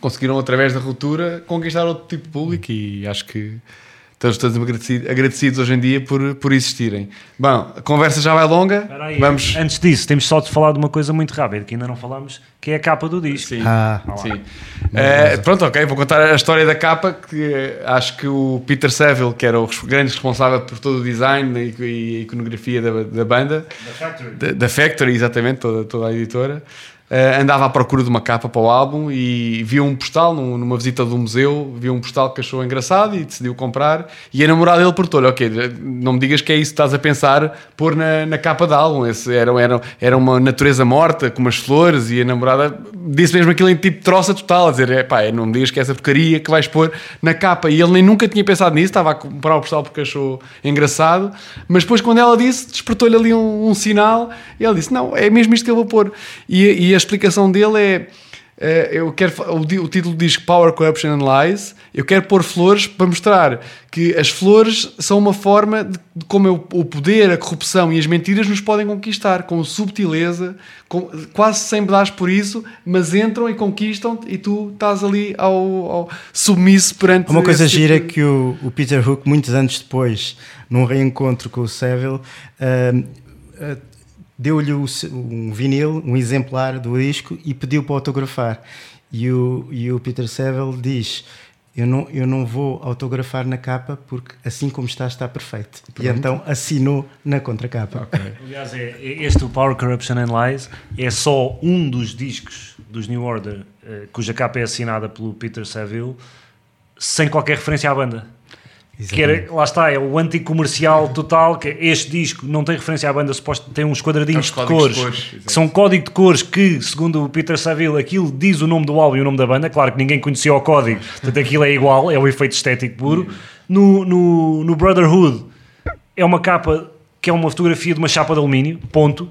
Conseguiram, através da ruptura, conquistar outro tipo de público e acho que estamos todos agradecidos hoje em dia por, por existirem. Bom, a conversa já vai longa. Peraí, vamos... Antes disso, temos só de falar de uma coisa muito rápida, que ainda não falámos, que é a capa do disco. Sim. Ah, sim. É, pronto, ok, vou contar a história da capa, que acho que o Peter Saville, que era o grande responsável por todo o design e a iconografia da, da banda, da Factory, da, da Factory exatamente, toda, toda a editora, uh, andava à procura de uma capa para o álbum e viu um postal, num, numa visita do museu, viu um postal que achou engraçado e decidiu comprar, e a namorada dele perguntou-lhe, ok, não me digas que é isso que estás a pensar pôr na, na capa de álbum. Esse era, era, era uma natureza morta com umas flores, e a namorada disse mesmo aquilo em tipo de troça total, a dizer, é pá, não me digas que é essa porcaria que vais pôr na capa, e ele nem nunca tinha pensado nisso, estava a comprar o postal porque achou engraçado, mas depois quando ela disse, despertou-lhe ali um, um sinal, e ele disse, não, é mesmo isto que eu vou pôr, e, e a explicação dele é, é eu quero, o, o título diz Power Corruption and Lies, eu quero pôr flores para mostrar que as flores são uma forma de, de como eu, o poder, a corrupção e as mentiras nos podem conquistar, com subtileza, com, quase sem pedaços por isso, mas entram e conquistam-te e tu estás ali ao, ao submisso perante... Uma coisa gira tipo de... que o, o Peter Hook, muitos anos depois, num reencontro com o Saville, uh, uh, deu-lhe o, um vinil, um exemplar do disco e pediu para autografar. E o, e o Peter Saville diz... Eu não, eu não vou autografar na capa porque assim como está, está perfeito. Pronto. E então assinou na contracapa. Okay. Aliás, é, este o Power Corruption and Lies é só um dos discos dos New Order eh, cuja capa é assinada pelo Peter Saville sem qualquer referência à banda. Que era, lá está, é o anticomercial total, que este disco não tem referência à banda, suposto, tem uns quadradinhos de cores, de cores que são código de cores que, segundo o Peter Saville, aquilo diz o nome do álbum e o nome da banda, claro que ninguém conhecia o código, portanto aquilo é igual, é o efeito estético puro. No, no, no Brotherhood é uma capa que é uma fotografia de uma chapa de alumínio, ponto.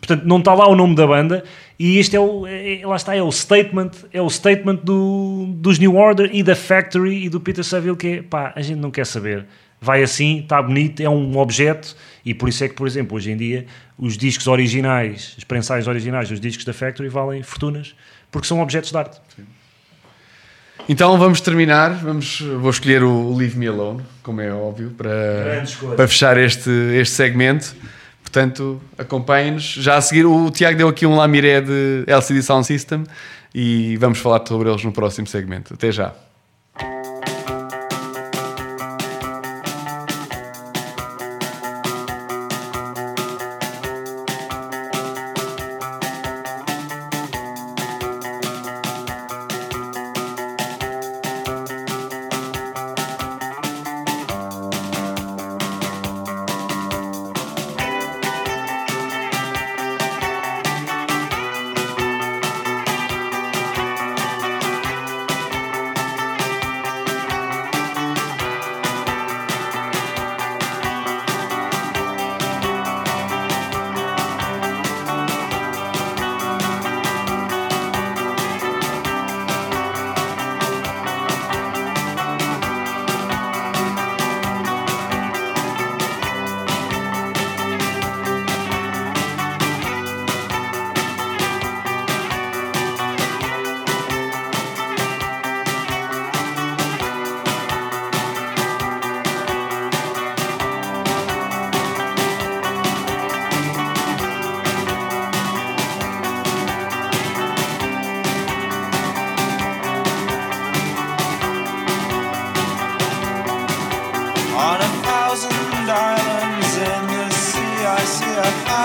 Portanto, não está lá o nome da banda e este é o, é, lá está, é o statement, é o statement do, dos New Order e da Factory e do Peter Saville, que é, pá, a gente não quer saber, vai assim, está bonito, é um objeto, e por isso é que, por exemplo, hoje em dia, os discos originais, os prensais originais dos discos da Factory valem fortunas, porque são objetos de arte. Sim. Então vamos terminar, vamos, vou escolher o Leave Me Alone, como é óbvio, para, para fechar este, este segmento. Portanto, acompanhem-nos. Já a seguir, o Tiago deu aqui um lamiré de L C D Sound System e vamos falar sobre eles no próximo segmento. Até já.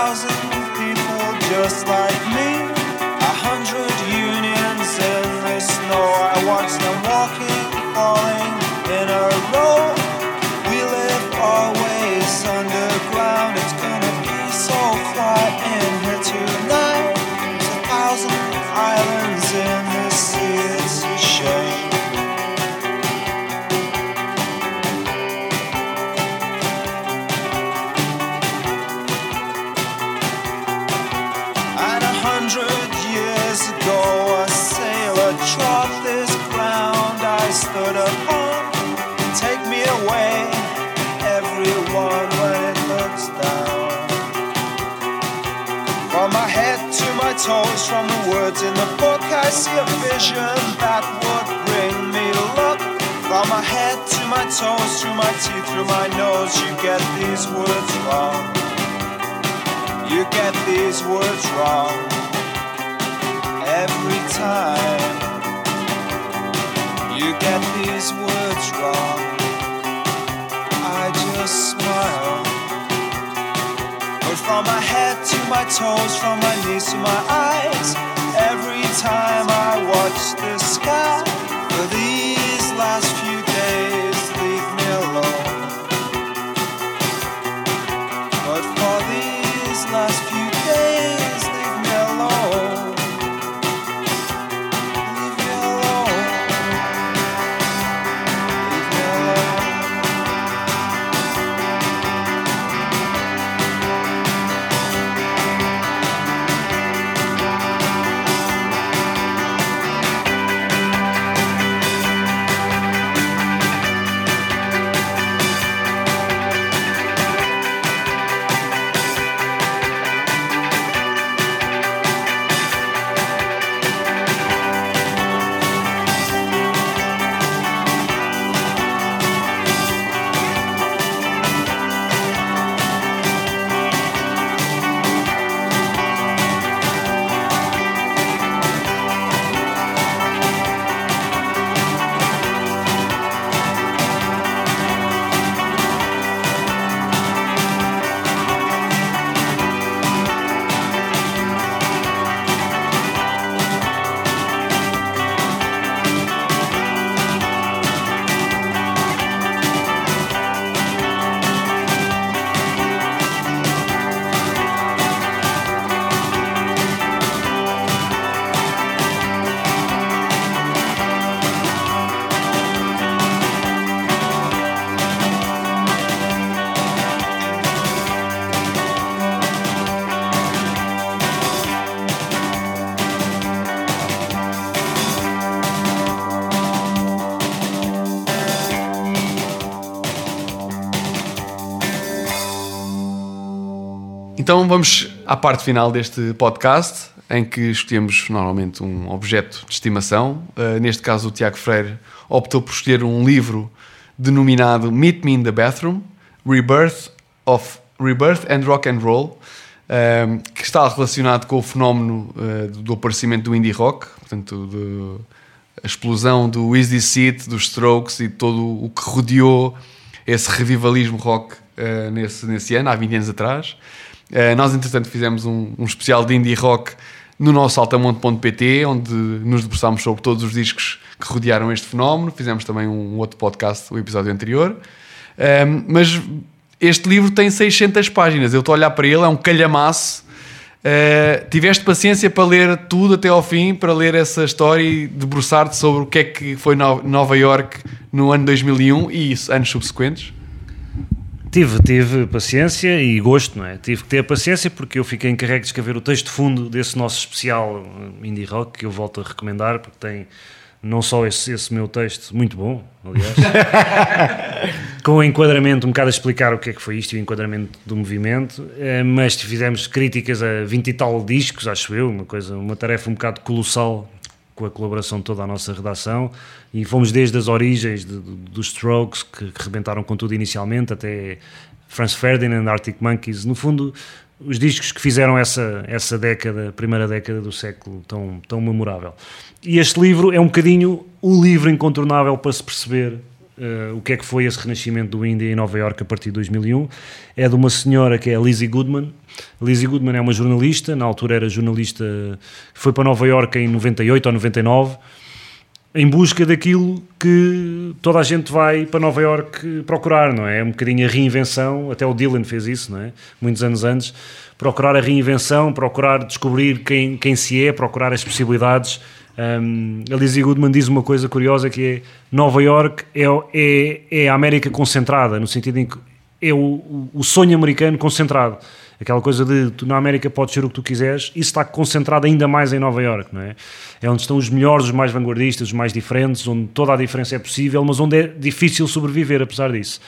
thousand people just like me, a hundred unions in the snow. I watch them walking, falling in a row. We live always underground. It's gonna be so quiet in here tonight. It's a thousand islands in the sea, it's a shame. Stood upon, take me away, everyone, when it looks down. From my head to my toes, from the words in the book, I see a vision that would bring me luck. From my head to my toes, through my teeth, through my nose, you get these words wrong. You get these words wrong every time. You get these words wrong. I just smile. But from my head to my toes, from my knees to my eyes, every time I watch the sky, for these last few days, leave me alone. But for these last few days, leave me alone. Então vamos à parte final deste podcast, em que escolhemos normalmente um objeto de estimação. Uh, neste caso o Tiago Freire optou por escolher um livro denominado Meet Me in the Bathroom, Rebirth, of, Rebirth and Rock and Roll, uh, que está relacionado com o fenómeno uh, do aparecimento do indie rock, portanto do, a explosão do Easy Seat, dos Strokes e todo o que rodeou esse revivalismo rock uh, nesse, nesse ano, há vinte anos atrás. Uh, nós, entretanto, fizemos um, um especial de indie rock no nosso altamonte ponto pt, onde nos debruçámos sobre todos os discos que rodearam este fenómeno. Fizemos também um, um outro podcast, o episódio anterior. Uh, mas este livro tem seiscentas páginas. Eu estou a olhar para ele, é um calhamaço. Uh, tiveste paciência para ler tudo até ao fim, para ler essa história e debruçar-te sobre o que é que foi no- Nova Iorque no ano dois mil e um e isso, anos subsequentes? Tive, tive paciência e gosto, não é? Tive que ter paciência porque eu fiquei encarregue de escrever o texto de fundo desse nosso especial indie rock, que eu volto a recomendar, porque tem não só esse, esse meu texto, muito bom, aliás, com o enquadramento, um bocado a explicar o que é que foi isto e o enquadramento do movimento, mas fizemos críticas a vinte e tal discos, acho eu, uma coisa, uma tarefa um bocado colossal, com a colaboração de toda a nossa redação, e fomos desde as origens de, de, dos Strokes, que, que rebentaram com tudo inicialmente, até Franz Ferdinand, Arctic Monkeys, no fundo, os discos que fizeram essa, essa década, primeira década do século tão, tão memorável. E este livro é um bocadinho o livro incontornável para se perceber uh, o que é que foi esse renascimento do indie em Nova Iorque a partir de dois mil e um, é de uma senhora que é a Lizzie Goodman. Lizzie Goodman é uma jornalista, na altura era jornalista, foi para Nova Iorque em noventa e oito ou noventa e nove, em busca daquilo que toda a gente vai para Nova Iorque procurar, não é? Um bocadinho a reinvenção, até o Dylan fez isso, não é? Muitos anos antes, procurar a reinvenção, procurar descobrir quem, quem se é, procurar as possibilidades. Um, a Lizzie Goodman diz uma coisa curiosa que é, Nova Iorque é, é, é a América concentrada, no sentido em que é o, o sonho americano concentrado. Aquela coisa de, tu na América podes ser o que tu quiseres, isso está concentrado ainda mais em Nova Iorque, não é? É onde estão os melhores, os mais vanguardistas, os mais diferentes, onde toda a diferença é possível, mas onde é difícil sobreviver, apesar disso.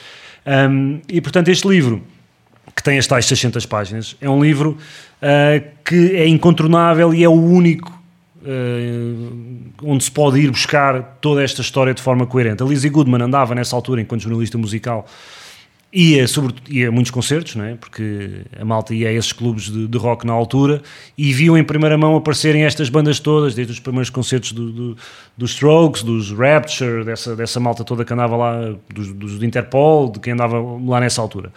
Um, e, portanto, este livro, que tem as tais seiscentas páginas, é um livro uh, que é incontornável e é o único Uh, onde se pode ir buscar toda esta história de forma coerente. A Lizzie Goodman andava nessa altura, enquanto jornalista musical, ia, sobre, ia a muitos concertos, não é? Porque a malta ia a esses clubes de, de rock na altura, e viam em primeira mão aparecerem estas bandas todas, desde os primeiros concertos do, do, dos Strokes, dos Rapture, dessa, dessa malta toda que andava lá, dos, dos de Interpol, de quem andava lá nessa altura.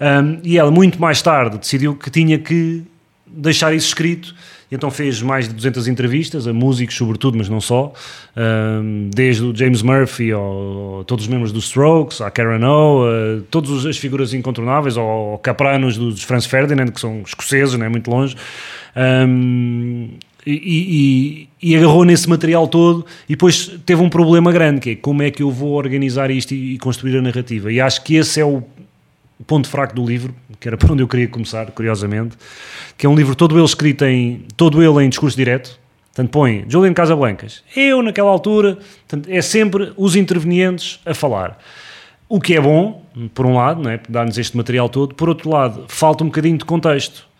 Um, e ela, muito mais tarde, decidiu que tinha que deixar isso escrito. Então fez mais de duzentas entrevistas a músicos, sobretudo, mas não só, desde o James Murphy ou todos os membros dos Strokes, à Karen O, a todas as figuras incontornáveis, ou Capranos dos Franz Ferdinand, que são escoceses, não é muito longe, e, e, e agarrou nesse material todo, e depois teve um problema grande, que é como é que eu vou organizar isto e construir a narrativa, e acho que esse é o o ponto fraco do livro, que era por onde eu queria começar, curiosamente, que é um livro todo ele escrito em, todo ele em discurso direto, portanto põe Julian Casablancas, eu naquela altura, portanto, é sempre os intervenientes a falar, o que é bom, por um lado, não é? Dar-nos este material todo, por outro lado, falta um bocadinho de contexto,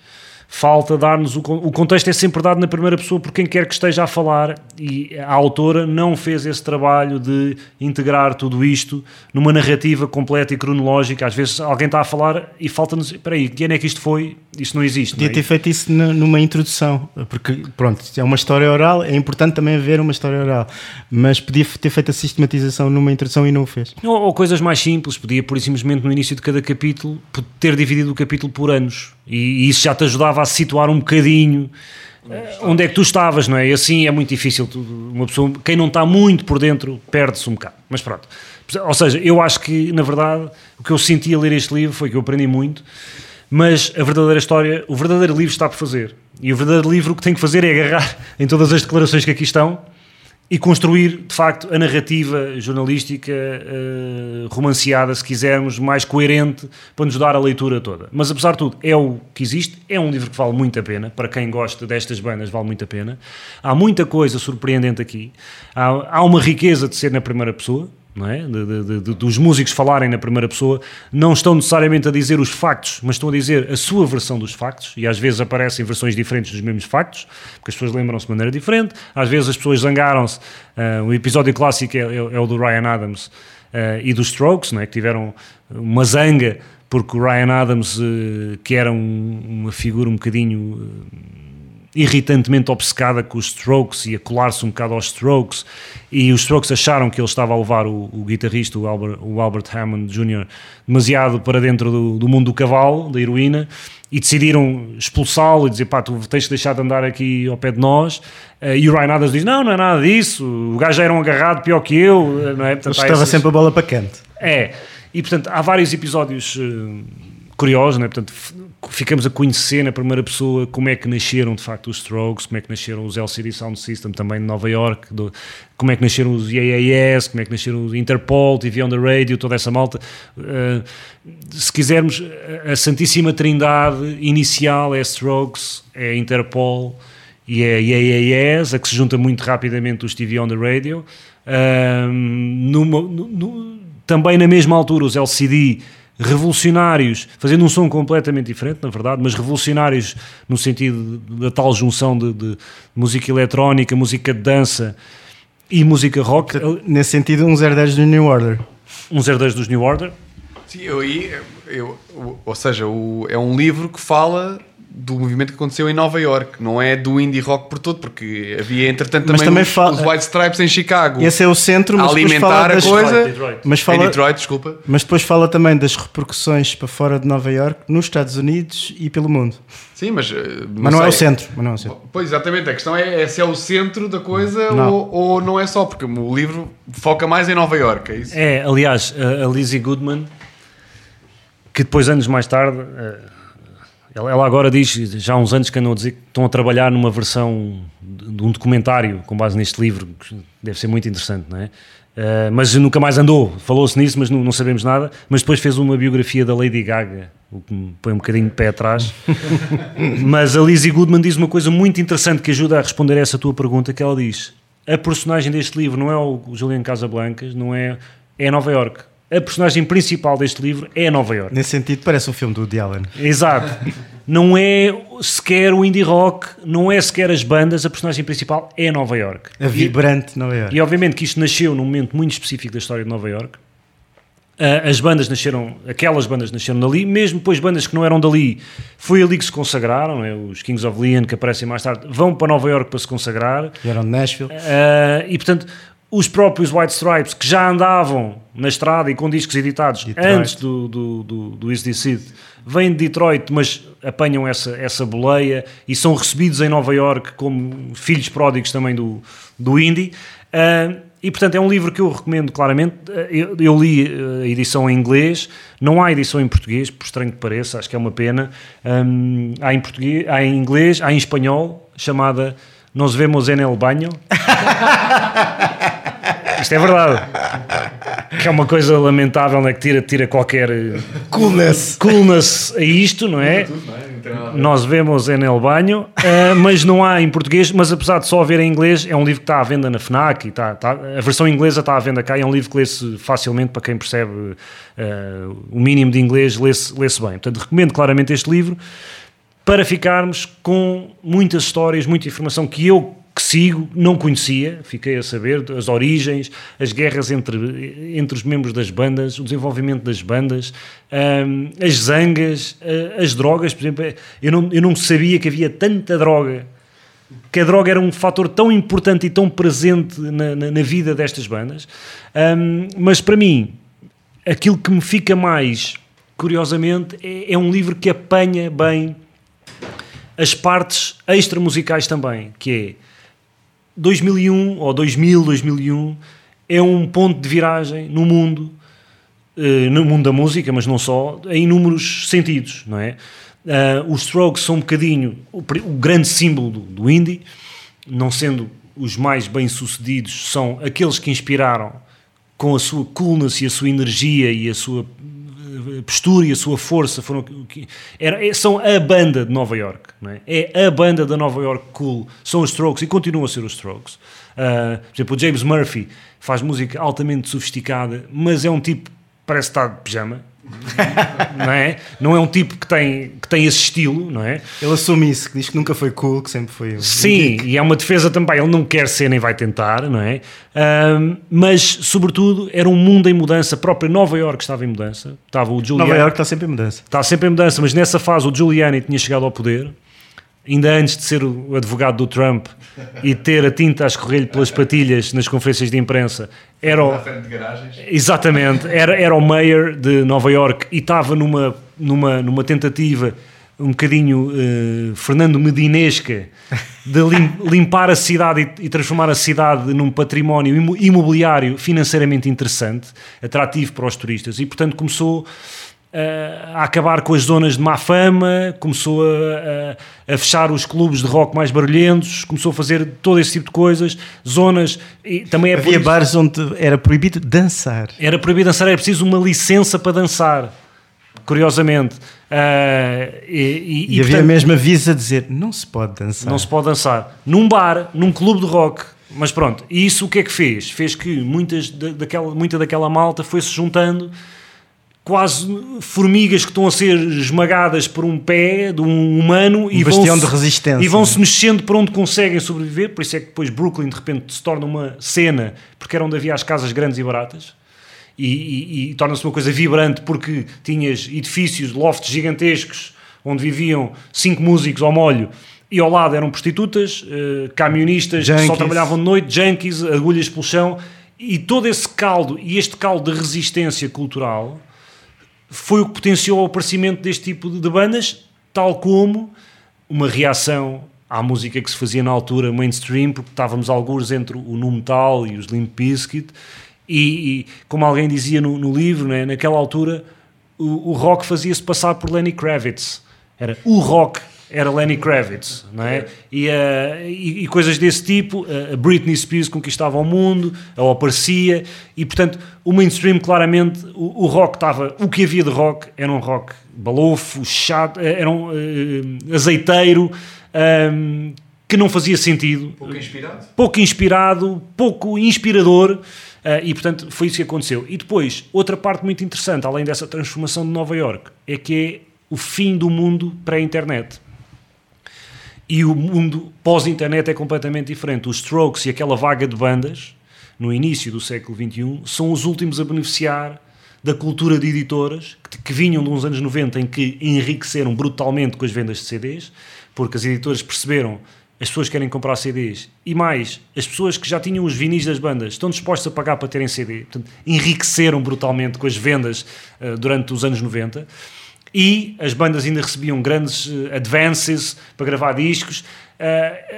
falta dar-nos, o, o contexto é sempre dado na primeira pessoa por quem quer que esteja a falar, e a autora não fez esse trabalho de integrar tudo isto numa narrativa completa e cronológica. Às vezes alguém está a falar e falta-nos, espera aí, que ano é que isto foi? Isto não existe. Podia não é? ter feito isso numa introdução, porque pronto, é uma história oral, é importante também haver uma história oral, mas podia ter feito a sistematização numa introdução e não o fez. Ou, ou coisas mais simples, podia pura e simplesmente no início de cada capítulo ter dividido o capítulo por anos, e, e isso já te ajudava a situar um bocadinho onde, onde é que tu estavas, não é? E assim é muito difícil, tu, uma pessoa, quem não está muito por dentro perde-se um bocado, mas pronto. Ou seja, eu acho que, na verdade, o que eu senti a ler este livro foi que eu aprendi muito, mas a verdadeira história, o verdadeiro livro está por fazer, e o verdadeiro livro o que tem que fazer é agarrar em todas as declarações que aqui estão e construir, de facto, a narrativa jornalística uh, romanceada, se quisermos, mais coerente, para nos dar a leitura toda. Mas, apesar de tudo, é o que existe, é um livro que vale muito a pena, para quem gosta destas bandas vale muito a pena. Há muita coisa surpreendente aqui, há, há uma riqueza de ser na primeira pessoa, não é? De, de, de, de, dos músicos falarem na primeira pessoa, não estão necessariamente a dizer os factos, mas estão a dizer a sua versão dos factos, e às vezes aparecem versões diferentes dos mesmos factos, porque as pessoas lembram-se de maneira diferente, às vezes as pessoas zangaram-se. Uh, um episódio clássico é, é, é o do Ryan Adams uh, e dos Strokes, não é? Que tiveram uma zanga porque o Ryan Adams, uh, que era um, uma figura um bocadinho uh, irritantemente obcecada com os Strokes e a colar-se um bocado aos Strokes, e os Strokes acharam que ele estava a levar o, o guitarrista, o Albert, o Albert Hammond Júnior, demasiado para dentro do, do mundo do cavalo, da heroína, e decidiram expulsá-lo e dizer, pá, tu tens de deixar de andar aqui ao pé de nós, e o Ryan Adams diz, não, não é nada disso, o gajo já era um agarrado pior que eu, não é? Portanto, estava esses... sempre a bola para canto. É, e portanto há vários episódios... curioso, não é? Portanto, ficamos a conhecer na primeira pessoa como é que nasceram de facto os Strokes, como é que nasceram os L C D Sound System também de Nova Iorque, do, como é que nasceram os I A S, como é que nasceram os Interpol, T V on the Radio, toda essa malta. Uh, se quisermos, a Santíssima Trindade inicial é Strokes, é Interpol e é I A S, a que se junta muito rapidamente os T V on the Radio. Uh, numa, no, também na mesma altura os L C D revolucionários, fazendo um som completamente diferente, na verdade, mas revolucionários no sentido da tal junção de, de música eletrónica, música de dança e música rock. Nesse sentido, uns herdeiros do New Order. Uns herdeiros dos New Order. Sim, eu, eu, eu, ou seja, o, é um livro que fala do movimento que aconteceu em Nova Iorque, não é do indie rock por todo, porque havia entretanto também, também os, fala... os White Stripes em Chicago. Esse é o centro, mas a alimentar a das... coisa Detroit. Mas fala... em Detroit, desculpa. Mas depois fala também das repercussões para fora de Nova Iorque, nos Estados Unidos e pelo mundo. Sim, mas não, mas não é o centro. Mas não é o centro. Pois, exatamente, a questão é, é se é o centro da coisa não. Ou, ou não é só, porque o livro foca mais em Nova Iorque, é isso? É, aliás, a Lizzie Goodman, que depois anos mais tarde... Ela agora diz, já há uns anos que andam a dizer que estão a trabalhar numa versão de um documentário com base neste livro, que deve ser muito interessante, não é? Uh, mas nunca mais andou, falou-se nisso, mas não, não sabemos nada. Mas depois fez uma biografia da Lady Gaga, o que me põe um bocadinho de pé atrás. Mas a Lizzie Goodman diz uma coisa muito interessante que ajuda a responder a essa tua pergunta, que ela diz, a personagem deste livro não é o Julian Casablancas, não é, é Nova Iorque. A personagem principal deste livro é Nova Iorque. Nesse sentido, parece um filme do Woody Allen. Exato. Não é sequer o indie rock, não é sequer as bandas, a personagem principal é Nova Iorque. A vibrante e, Nova Iorque. E obviamente que isto nasceu num momento muito específico da história de Nova Iorque. As bandas nasceram, aquelas bandas nasceram dali, mesmo depois bandas que não eram dali, foi ali que se consagraram, né? Os Kings of Leon, que aparecem mais tarde, vão para Nova Iorque para se consagrar. E eram de Nashville. Uh, e portanto... Os próprios White Stripes, que já andavam na estrada e com discos editados Detroit. Antes do, do, do, do Easy Seat, vêm de Detroit, mas apanham essa, essa boleia e são recebidos em Nova Iorque como filhos pródigos também do, do indie. Uh, e, portanto, é um livro que eu recomendo claramente. Eu, eu li a edição em inglês, não há edição em português, por estranho que pareça, acho que é uma pena. Um, há, em português, há em inglês, há em espanhol, chamada Nos Vemos en el Baño. Isto é verdade. Que é uma coisa lamentável, não é? Que tira, tira qualquer coolness. coolness a isto, não é? Tudo, não é? Então, Nós Vemos en el Baño, uh, mas não há em português, mas apesar de só haver em inglês, é um livro que está à venda na FNAC, e está, está, a versão inglesa está à venda cá, e é um livro que lê-se facilmente para quem percebe uh, o mínimo de inglês, lê-se, lê-se bem. Portanto, recomendo claramente este livro para ficarmos com muitas histórias, muita informação que eu... que sigo, não conhecia, fiquei a saber as origens, as guerras entre, entre os membros das bandas, o desenvolvimento das bandas, um, as zangas, as drogas, por exemplo, eu não, eu não sabia que havia tanta droga, que a droga era um fator tão importante e tão presente na, na, na vida destas bandas, um, mas para mim, aquilo que me fica mais, curiosamente, é, é um livro que apanha bem as partes extramusicais também, que é dois mil e um ou dois mil, dois mil e um é um ponto de viragem no mundo, uh, no mundo da música, mas não só, em inúmeros sentidos, não é? Uh, os Strokes são um bocadinho o, o grande símbolo do, do indie, não sendo os mais bem-sucedidos, são aqueles que inspiraram com a sua coolness e a sua energia e a sua postura e a sua força, foram, era, são a banda de Nova Iorque, não é? É a banda da Nova Iorque cool, são os Strokes e continuam a ser os Strokes. Uh, por exemplo, o James Murphy faz música altamente sofisticada, mas é um tipo que parece estar de pijama, não é? Não é um tipo que tem, que tem esse estilo, não é? Ele assume isso, que diz que nunca foi cool, que sempre foi... Sim, e é uma defesa também, ele não quer ser nem vai tentar, não é? Um, mas, sobretudo, era um mundo em mudança, própria Nova Iorque estava em mudança, estava o Giuliani... Nova Iorque está sempre em mudança. Está sempre em mudança, mas nessa fase o Giuliani tinha chegado ao poder, ainda antes de ser o advogado do Trump e ter a tinta a escorrer-lhe pelas patilhas nas conferências de imprensa, era o, exatamente, era, era o mayor de Nova Iorque e estava numa, numa, numa tentativa um bocadinho uh, Fernando Medinesca de lim, limpar a cidade e, e transformar a cidade num património imobiliário financeiramente interessante, atrativo para os turistas, e portanto começou Uh, a acabar com as zonas de má fama, começou a, a, a fechar os clubes de rock mais barulhentos, começou a fazer todo esse tipo de coisas, zonas... E também é havia isso, bares onde era proibido dançar. Era proibido dançar, era preciso uma licença para dançar, curiosamente. Uh, e, e, e, e havia portanto, mesmo aviso a dizer, não se pode dançar. Não se pode dançar. Num bar, num clube de rock... Mas pronto, e isso o que é que fez? Fez que muitas daquela, muita daquela malta foi-se juntando... quase formigas que estão a ser esmagadas por um pé de um humano, um e, vão de resistência, e vão-se mexendo para onde conseguem sobreviver, por isso é que depois Brooklyn de repente se torna uma cena, porque era onde havia as casas grandes e baratas, e, e, e torna-se uma coisa vibrante porque tinhas edifícios, lofts gigantescos onde viviam cinco músicos ao molho e ao lado eram prostitutas, eh, camionistas junkies, que só trabalhavam de noite, junkies, agulhas pelo chão, e todo esse caldo, e este caldo de resistência cultural foi o que potenciou o aparecimento deste tipo de bandas, tal como uma reação à música que se fazia na altura mainstream, porque estávamos algures entre o nu metal e os Limp Bizkit, e, e como alguém dizia no, no livro, né, naquela altura o, o rock fazia-se passar por Lenny Kravitz, era o rock era Lenny Kravitz, não é? E, uh, e, e coisas desse tipo, a uh, Britney Spears conquistava o mundo, ou aparecia, e portanto o mainstream claramente, o, o rock estava, o que havia de rock era um rock balofo, chato, era um uh, azeiteiro, um, que não fazia sentido. Pouco inspirado. Pouco inspirado, pouco inspirador, uh, e portanto foi isso que aconteceu. E depois, outra parte muito interessante, além dessa transformação de Nova Iorque, é que é o fim do mundo pré-internet. E o mundo pós-internet é completamente diferente. Os Strokes e aquela vaga de bandas, no início do século vinte e um, são os últimos a beneficiar da cultura de editoras, que, que vinham de uns anos noventa em que enriqueceram brutalmente com as vendas de C Ds, porque as editoras perceberam as pessoas querem comprar C Ds, e mais, as pessoas que já tinham os vinis das bandas estão dispostas a pagar para terem C D. Portanto, enriqueceram brutalmente com as vendas uh, durante os anos noventa. E as bandas ainda recebiam grandes advances para gravar discos, uh,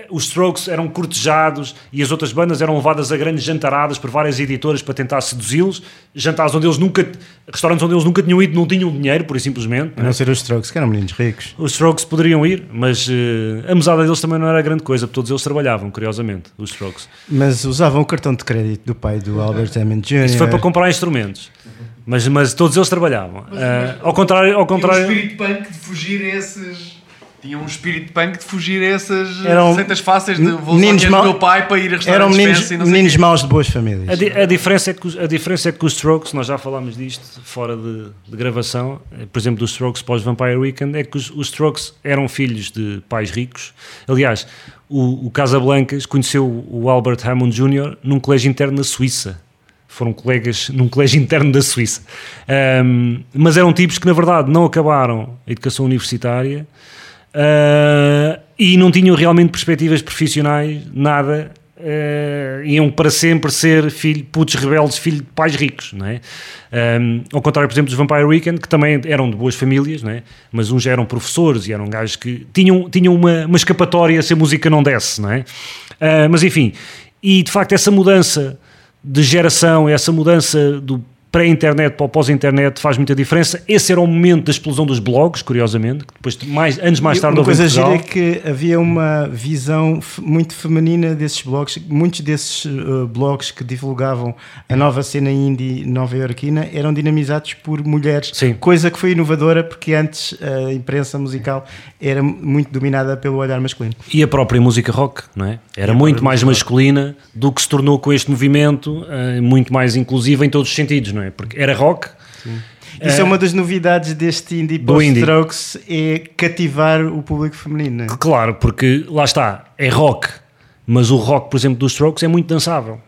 os Strokes eram cortejados e as outras bandas eram levadas a grandes jantaradas por várias editoras para tentar seduzi-los, jantares onde eles nunca, restaurantes onde eles nunca tinham ido, não tinham dinheiro, por simplesmente. A não, não é? ser os Strokes, que eram meninos ricos. Os Strokes poderiam ir, mas uh, a mesada deles também não era grande coisa, porque todos eles trabalhavam, curiosamente, os Strokes. Mas usavam o cartão de crédito do pai do Albert Hammond Junior Isso foi para comprar instrumentos. Mas, mas todos eles trabalhavam. Mas, mas, uh, ao contrário, ao contrário... Tinha um espírito punk de fugir a esses... Tinha um espírito punk de fugir a essas eram receitas fáceis de... Vou só mal... do meu pai para ir a restaurar meninos, e não meninos sei maus de boas famílias. A, di- a, diferença é que os, a diferença é que os Strokes, nós já falámos disto fora de, de gravação, por exemplo, dos Strokes pós Vampire Weekend, é que os, os Strokes eram filhos de pais ricos. Aliás, o, o Casablancas conheceu o Albert Hammond Júnior num colégio interno na Suíça. Foram colegas num colégio interno da Suíça. Um, mas eram tipos que, na verdade, não acabaram a educação universitária uh, e não tinham realmente perspectivas profissionais, nada. Uh, iam para sempre ser filho, putos rebeldes, filho de pais ricos, não é? Um, ao contrário, por exemplo, dos Vampire Weekend, que também eram de boas famílias, não é? Mas uns já eram professores e eram gajos que tinham, tinham uma, uma escapatória se a música não desse, não é? Uh, mas, enfim, e de facto essa mudança de geração, essa mudança do pré-internet para o pós-internet faz muita diferença. Esse era o momento da explosão dos blogs, curiosamente, que depois, mais, anos mais tarde... Uma coisa gira é que havia uma visão f- muito feminina desses blogs. Muitos desses uh, blogs que divulgavam a nova cena indie nova-iorquina eram dinamizados por mulheres. Sim. Coisa que foi inovadora, porque antes a imprensa musical era muito dominada pelo olhar masculino. E a própria música rock, não é? Era muito mais masculina do que se tornou com este movimento, uh, muito mais inclusiva em todos os sentidos, não é? Porque era rock. Sim. Isso é, é uma das novidades deste indie post-Strokes, é cativar o público feminino, não é? Claro, porque lá está, é rock, mas o rock, por exemplo, dos Strokes é muito dançável,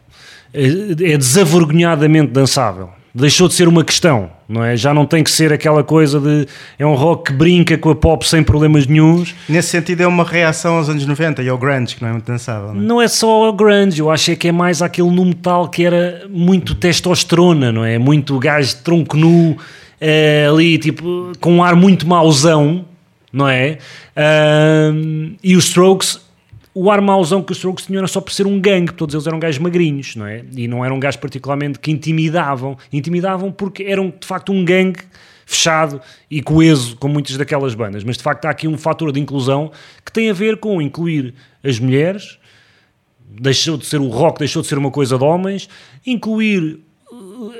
é, é desavergonhadamente dançável. Deixou de ser uma questão, não é? Já não tem que ser aquela coisa de... É um rock que brinca com a pop sem problemas nenhuns. Nesse sentido é uma reação aos anos noventa e ao grunge, que não é muito dançável, não é? Não é só ao grunge, eu acho que é mais aquele no metal que era muito testosterona, não é? Muito gajo de tronco nu, é, ali, tipo, com um ar muito mauzão, não é? Um, e os Strokes... O ar mauzão que os Strokes tinham era só por ser um gangue, todos eles eram gajos magrinhos, não é? E não eram gajos particularmente que intimidavam. Intimidavam porque eram, de facto, um gangue fechado e coeso, com muitas daquelas bandas. Mas, de facto, há aqui um fator de inclusão que tem a ver com incluir as mulheres, deixou de ser o rock, deixou de ser uma coisa de homens, incluir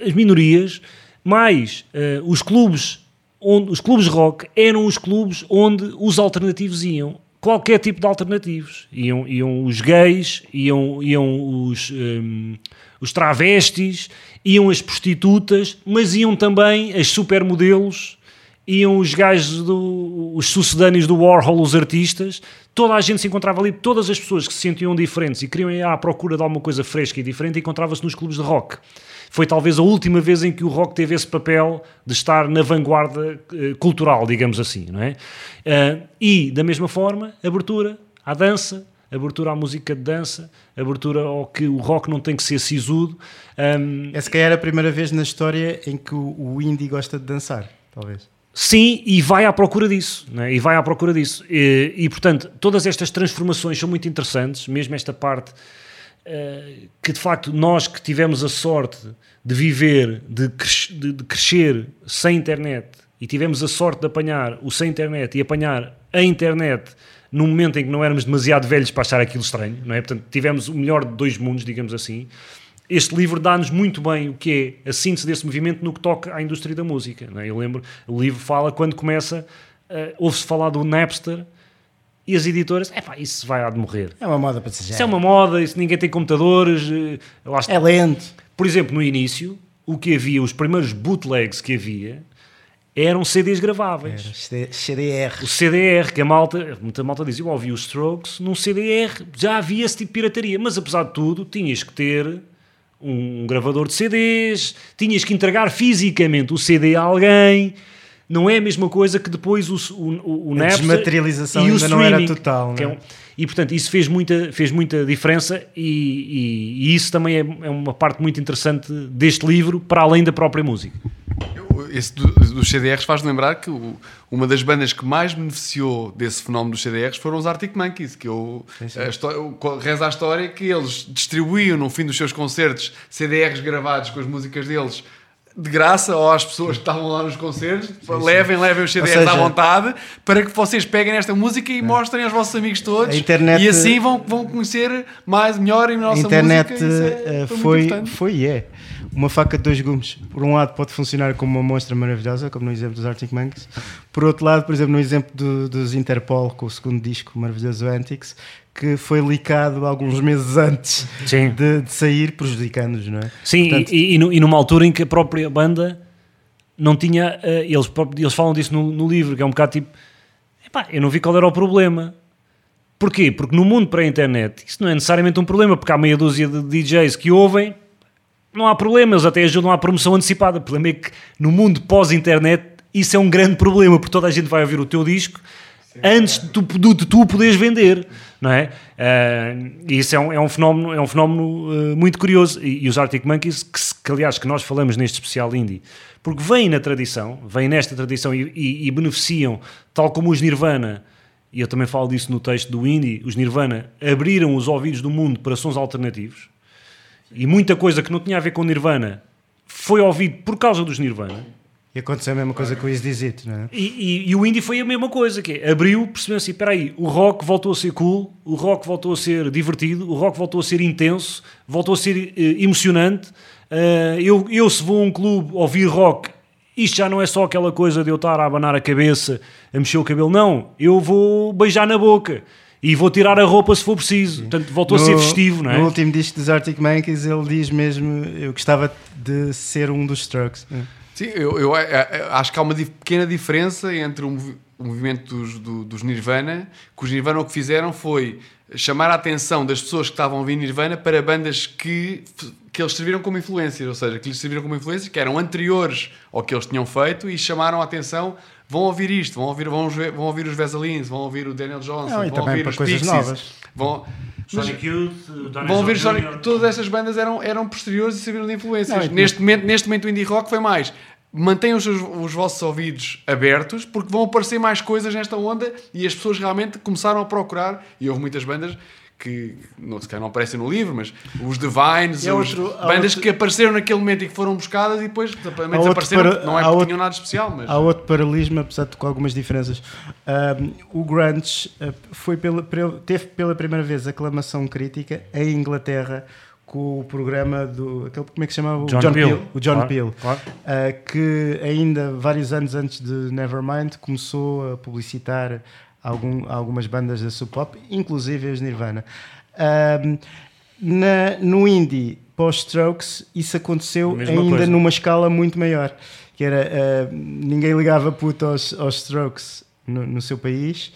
as minorias, mais uh, os clubes, onde, os clubes rock eram os clubes onde os alternativos iam. Qualquer tipo de alternativos. Iam, iam os gays, iam, iam os, um, os travestis, iam as prostitutas, mas iam também as supermodelos, iam os gajos, do, os sucedâneos do Warhol, os artistas. Toda a gente se encontrava ali, todas as pessoas que se sentiam diferentes e queriam ir à procura de alguma coisa fresca e diferente, encontrava-se nos clubes de rock. foi talvez a última vez em que o rock teve esse papel de estar na vanguarda uh, cultural, digamos assim, não é? Uh, e, da mesma forma, abertura à dança, abertura à música de dança, abertura ao que o rock não tem que ser sisudo. Um, é se calhar a primeira vez na história em que o, o indie gosta de dançar, talvez. Sim, e vai à procura disso, né? E vai à procura disso. E, e, portanto, todas estas transformações são muito interessantes, mesmo esta parte uh, que, de facto, nós que tivemos a sorte de viver, de, cres- de, de crescer sem internet, e tivemos a sorte de apanhar o sem internet e apanhar a internet num momento em que não éramos demasiado velhos para achar aquilo estranho, não é? Portanto, tivemos o melhor de dois mundos, digamos assim. Este livro dá-nos muito bem o que é a síntese desse movimento no que toca à indústria da música, não é? Eu lembro, o livro fala, quando começa, uh, ouve-se falar do Napster e as editoras, é pá, isso vai há de morrer. É uma moda para se já. Isso é uma moda, isso ninguém tem computadores. Eu acho é lento. Que, por exemplo, no início, o que havia, os primeiros bootlegs que havia, eram C Ds graváveis. Era C D R. O C D R, que a malta, muita malta dizia, eu ouvi os Strokes num C D R, já havia esse tipo de pirataria, mas apesar de tudo, tinhas que ter um gravador de C Ds, tinhas que entregar fisicamente o C D a alguém, não é a mesma coisa que depois o, o, o Napster. A desmaterialização ainda streaming, não era total, não é? É, e portanto isso fez muita, fez muita diferença e, e, e isso também é, é uma parte muito interessante deste livro, para além da própria música. Esse do, dos C D Rs faz-me lembrar que o, uma das bandas que mais beneficiou desse fenómeno dos C D Rs foram os Arctic Monkeys, que eu, a história, eu reza a história que eles distribuíam no fim dos seus concertos C D Rs gravados com as músicas deles de graça, ou às pessoas que estavam lá nos concertos, sim, levem, sim. levem os C D Rs, seja, à vontade, para que vocês peguem esta música e é. mostrem aos vossos amigos todos, a internet, e assim vão, vão conhecer mais, melhor, a nossa internet, música. A internet é, foi, foi, foi e yeah. é uma faca de dois gumes. Por um lado pode funcionar como uma mostra maravilhosa, como no exemplo dos Arctic Monkeys, por outro lado, por exemplo, no exemplo do, dos Interpol, com o segundo disco maravilhoso Antics, que foi leakado alguns meses antes de, de sair, prejudicando-os, não é? Sim. Portanto, e, e, e numa altura em que a própria banda não tinha, uh, eles, eles falam disso no, no livro, que é um bocado tipo, epá, eu não vi qual era o problema. Porquê? Porque no mundo pré-internet isso não é necessariamente um problema, porque há meia dúzia de D Js que ouvem, não há problema, eles até ajudam à promoção antecipada. O problema é que no mundo pós-internet isso é um grande problema, porque toda a gente vai ouvir o teu disco antes de tu, de, de tu poderes vender, não é? Uh, e isso é um, é um fenómeno, é um fenómeno uh, muito curioso. E, e os Arctic Monkeys, que, que aliás que nós falamos neste especial indie, porque vêm na tradição, vêm nesta tradição e, e, e beneficiam, tal como os Nirvana, e eu também falo disso no texto do indie, os Nirvana abriram os ouvidos do mundo para sons alternativos, e muita coisa que não tinha a ver com Nirvana foi ouvido por causa dos Nirvana. E aconteceu a mesma coisa com o Easy Seat, não é? E, e, e o indie foi a mesma coisa, que é, abriu, percebeu assim, espera aí, o rock voltou a ser cool, o rock voltou a ser divertido, o rock voltou a ser intenso, voltou a ser eh, emocionante. Uh, eu, eu se vou a um clube ouvir rock, isto já não é só aquela coisa de eu estar a abanar a cabeça, a mexer o cabelo, não, eu vou beijar na boca. E vou tirar a roupa se for preciso. Portanto, voltou no, a ser festivo, não é? No último disco dos Arctic Monkeys, ele diz mesmo, eu gostava de ser um dos Strokes. Sim, eu, eu, eu acho que há uma pequena diferença entre o, mov- o movimento dos, do, dos Nirvana, que os Nirvana o que fizeram foi chamar a atenção das pessoas que estavam a ouvir Nirvana para bandas que, que eles serviram como influências, ou seja, que lhes serviram como influências, que eram anteriores ao que eles tinham feito, e chamaram a atenção... Vão ouvir isto, vão ouvir, vão, vão ouvir os Vesalins, vão ouvir o Daniel Johnson, não, vão ouvir os Pixies, novas. Vão, Sonic Youth, vão ouvir Sonic, todas estas bandas eram, eram posteriores e serviram de influências. Não, neste, momento, neste momento o indie rock foi mais, mantenham os, os, os vossos ouvidos abertos, porque vão aparecer mais coisas nesta onda, e as pessoas realmente começaram a procurar, e houve muitas bandas que não, se calhar não aparecem no livro, mas os Divines, é outro, os bandas outro, que apareceram naquele momento e que foram buscadas, e depois desapareceram, para, não é porque outro, tinham nada especial, mas... Há outro paralelismo, apesar de com algumas diferenças. Um, o grunge foi pela, teve pela primeira vez aclamação crítica em Inglaterra, com o programa do... Aquele, como é que se chamava? John John Peel. Peel, o John claro, Peel. Claro. Uh, que ainda vários anos antes de Nevermind começou a publicitar Algum, algumas bandas da Sub Pop, inclusive os Nirvana. Um, na, no indie, pós-Strokes, isso aconteceu ainda coisa. Numa escala muito maior, que era, uh, ninguém ligava puto aos, aos Strokes no, no seu país.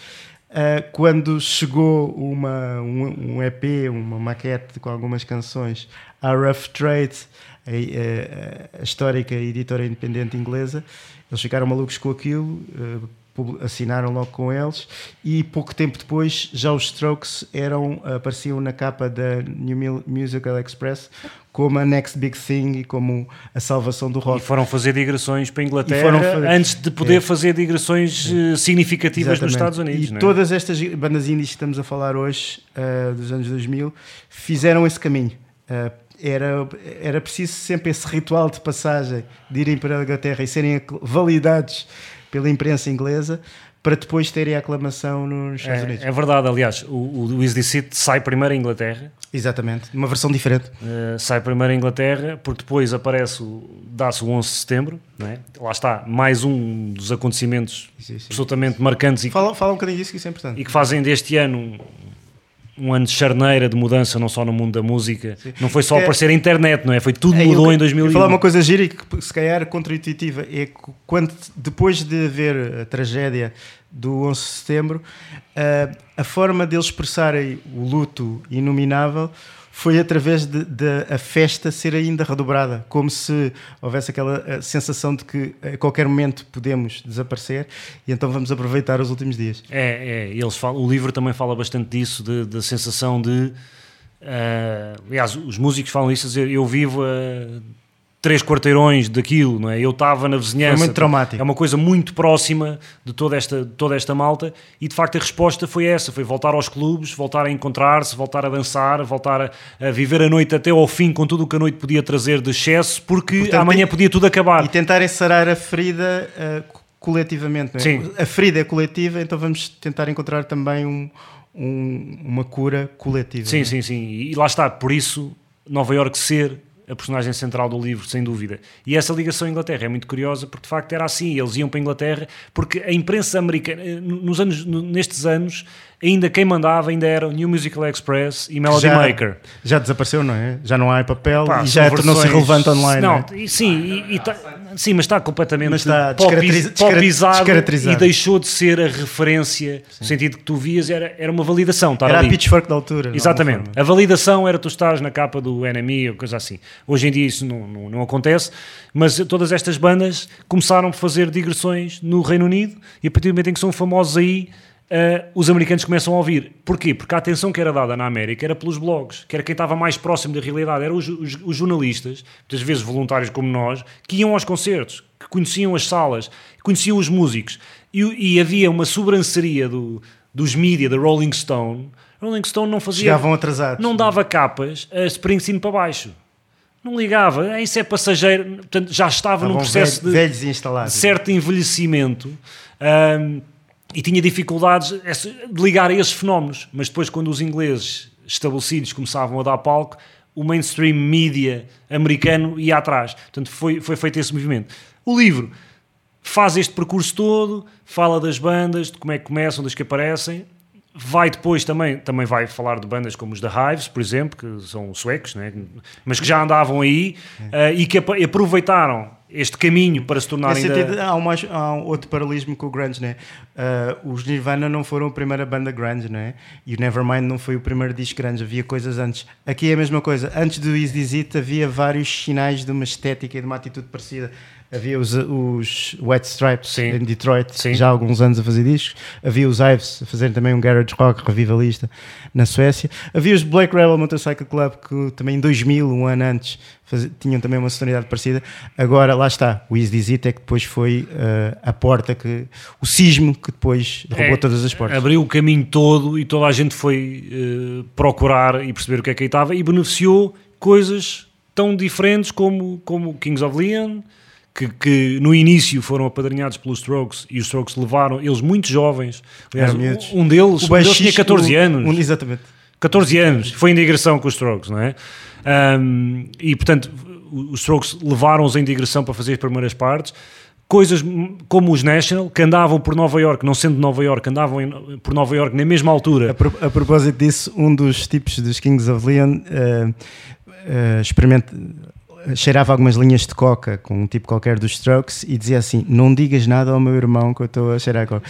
Uh, quando chegou uma, um, um E P, uma maquete com algumas canções, a Rough Trade, a, a, a histórica editora independente inglesa. Eles ficaram malucos com aquilo, assinaram logo com eles, e pouco tempo depois já os Strokes eram, apareciam na capa da New Musical Express como a Next Big Thing e como a salvação do rock. E foram fazer digressões para a Inglaterra fazer... antes de poder é. fazer digressões é. significativas Exatamente. nos Estados Unidos. E não é? Todas estas bandas indies que estamos a falar hoje, uh, dos anos dois mil, fizeram esse caminho. Uh, Era, era preciso sempre esse ritual de passagem de irem para a Inglaterra e serem validados pela imprensa inglesa para depois terem a aclamação nos Estados é, Unidos. É verdade, aliás, o, o Easy Seat sai primeiro à Inglaterra. Exatamente, uma versão diferente. Uh, sai primeiro à Inglaterra, porque depois aparece, o, dá-se o onze de setembro, não é? Lá está, mais um dos acontecimentos isso, isso, absolutamente isso. marcantes. E fala, que, fala um bocadinho disso, que isso é importante. E que fazem deste ano... um ano de charneira, de mudança, não só no mundo da música. Sim. Não foi só é, aparecer a internet, não é? Foi tudo é, mudou eu, em dois mil e um. Vou falar uma coisa gira e que se calhar contra-intuitiva, é que quando, depois de haver a tragédia do onze de setembro, uh, a forma deles expressarem o luto inominável foi através de, de a festa ser ainda redobrada, como se houvesse aquela sensação de que a qualquer momento podemos desaparecer e então vamos aproveitar os últimos dias. É, é eles falam, o livro também fala bastante disso, de, da sensação de... Uh, aliás, os músicos falam isso, a dizer, eu vivo a três quarteirões daquilo, não é? Eu estava na vizinhança. É muito traumático. É uma coisa muito próxima de toda esta, toda esta malta, e de facto a resposta foi essa, foi voltar aos clubes, voltar a encontrar-se, voltar a dançar, voltar a, a viver a noite até ao fim com tudo o que a noite podia trazer de excesso, porque portanto, amanhã podia tudo acabar. E tentarem sarar a ferida uh, coletivamente, não é? Sim. A ferida é coletiva, então vamos tentar encontrar também um, um, uma cura coletiva. Sim, não é? Sim, sim. E lá está, por isso, Nova Iorque ser... a personagem central do livro, sem dúvida. E essa ligação à Inglaterra é muito curiosa, porque de facto era assim, eles iam para a Inglaterra, porque a imprensa americana, nos anos, nestes anos, ainda quem mandava ainda era o New Musical Express e Melody já, Maker. Já desapareceu, não é? Já não há papel. Pá, e já versões... tornou-se relevante online. Não, não é? Sim, e, e tá, sim, mas está completamente mas está descaracteriz... popizado e deixou de ser a referência, sim. No sentido que tu vias, era, era uma validação. Era ali. A Pitchfork da altura. Exatamente. A validação era tu estares na capa do N M E ou coisa assim. Hoje em dia isso não, não, não acontece, mas todas estas bandas começaram a fazer digressões no Reino Unido e a partir do momento em que são famosos aí, uh, os americanos começam a ouvir. Porquê? Porque a atenção que era dada na América era pelos blogs, que era quem estava mais próximo da realidade, eram os, os, os jornalistas, muitas vezes voluntários como nós, que iam aos concertos, que conheciam as salas, conheciam os músicos. E, e havia uma sobranceria do, dos mídia, da Rolling Stone. A Rolling Stone não fazia... Chegavam atrasados. Não dava capas a Springsteen para baixo. Não ligava, isso é passageiro, portanto já estava ah, num processo velho, de, de certo envelhecimento um, e tinha dificuldades de ligar a esses fenómenos, mas depois quando os ingleses estabelecidos começavam a dar palco, o mainstream media americano ia atrás, portanto foi, foi feito esse movimento. O livro faz este percurso todo, fala das bandas, de como é que começam, das que aparecem. Vai depois também, também vai falar de bandas como os The Hives, por exemplo, que são suecos, né? Mas que já andavam aí é. uh, e que aproveitaram este caminho para se tornar ainda... Sentido, há, uma, há um outro paralelismo com o grunge, né? Uh, os Nirvana não foram a primeira banda grunge, né? E o Nevermind não foi o primeiro disco grunge, havia coisas antes. Aqui é a mesma coisa, antes do Easy Seat havia vários sinais de uma estética e de uma atitude parecida. Havia os, os White Stripes Sim. em Detroit, Sim. já há alguns anos a fazer discos. Havia os Ives a fazer também um garage rock revivalista na Suécia. Havia os Black Rebel Motorcycle Club, que também em dois mil, um ano antes, faz, tinham também uma sonoridade parecida. Agora, lá está, o Easy Seat é que depois foi uh, a porta, que o sismo que depois derrubou é, todas as portas. Abriu o caminho todo e toda a gente foi uh, procurar e perceber o que é que aí estava, e beneficiou coisas tão diferentes como, como Kings of Leon... Que, que no início foram apadrinhados pelos Strokes, e os Strokes levaram eles muito jovens. Aliás, um, um, deles, um deles tinha catorze anos. Um, exatamente. catorze anos. Foi em digressão com os Strokes, não é? Um, e portanto, os Strokes levaram-os em digressão para fazer as primeiras partes. Coisas como os National, que andavam por Nova Iorque, não sendo de Nova Iorque, andavam em, por Nova Iorque na mesma altura. A, pro, a propósito disso, um dos tipos dos Kings of Leon uh, uh, experimenta. cheirava algumas linhas de coca com um tipo qualquer dos Strokes e dizia assim: não digas nada ao meu irmão que eu estou a cheirar a coca.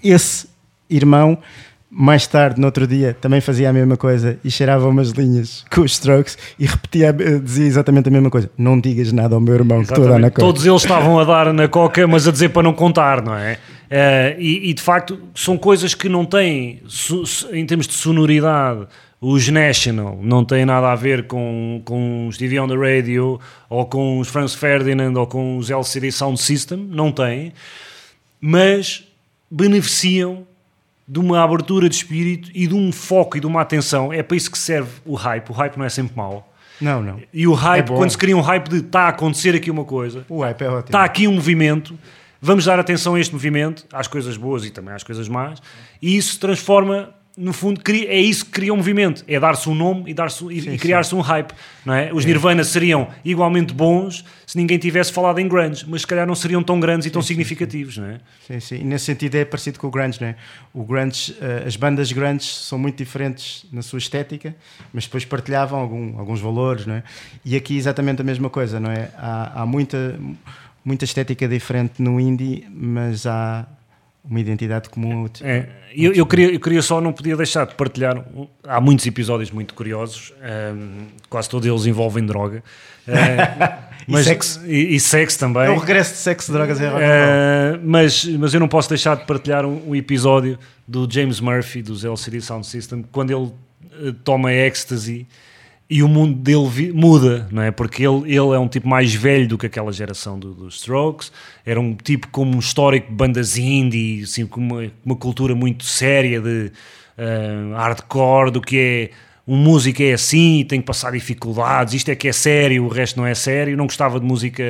Esse irmão mais tarde, no outro dia, também fazia a mesma coisa e cheirava umas linhas com os Strokes e repetia, dizia exatamente a mesma coisa: não digas nada ao meu irmão, exatamente, que estou a dar na coca. Todos eles estavam a dar na coca, mas a dizer para não contar, não é? Uh, e, e de facto são coisas que não têm, su, su, em termos de sonoridade, os National não têm nada a ver com, com os T V on the Radio ou com os Franz Ferdinand ou com os L C D Sound System, não têm, mas beneficiam de uma abertura de espírito e de um foco e de uma atenção. É para isso que serve o hype. O hype não é sempre mau. Não, não. E o hype, é quando se cria um hype de está a acontecer aqui uma coisa, o hype é ótimo. Está aqui um movimento, vamos dar atenção a este movimento, às coisas boas e também às coisas más, e isso se transforma, no fundo, cria, é isso que cria um movimento, é dar-se um nome e, dar-se, e, sim, e criar-se sim. um hype, não é? Os é. Nirvana seriam igualmente bons se ninguém tivesse falado em grunge, mas se calhar não seriam tão grandes e tão sim, significativos, sim, sim. não é? Sim, sim, e nesse sentido é parecido com o grunge, não é? O grunge, as bandas grunge são muito diferentes na sua estética, mas depois partilhavam algum, alguns valores, não é? E aqui exatamente a mesma coisa, não é? Há, há muita, muita estética diferente no indie, mas há uma identidade comum. É, eu, eu, queria, eu queria só, não podia deixar de partilhar, há muitos episódios muito curiosos, um, quase todos eles envolvem droga. Uh, e, mas, sexo. E, e sexo também. É o regresso de sexo, drogas e rock and roll. Mas, mas eu não posso deixar de partilhar um, um episódio do James Murphy, dos L C D Sound System, quando ele uh, toma ecstasy e o mundo dele vi- muda, não é? Porque ele, ele é um tipo mais velho do que aquela geração dos do Strokes, era um tipo como um histórico de bandas indie, assim, com uma, uma cultura muito séria de uh, hardcore, do que é, um músico é assim, tem que passar dificuldades, isto é que é sério, o resto não é sério, não gostava de música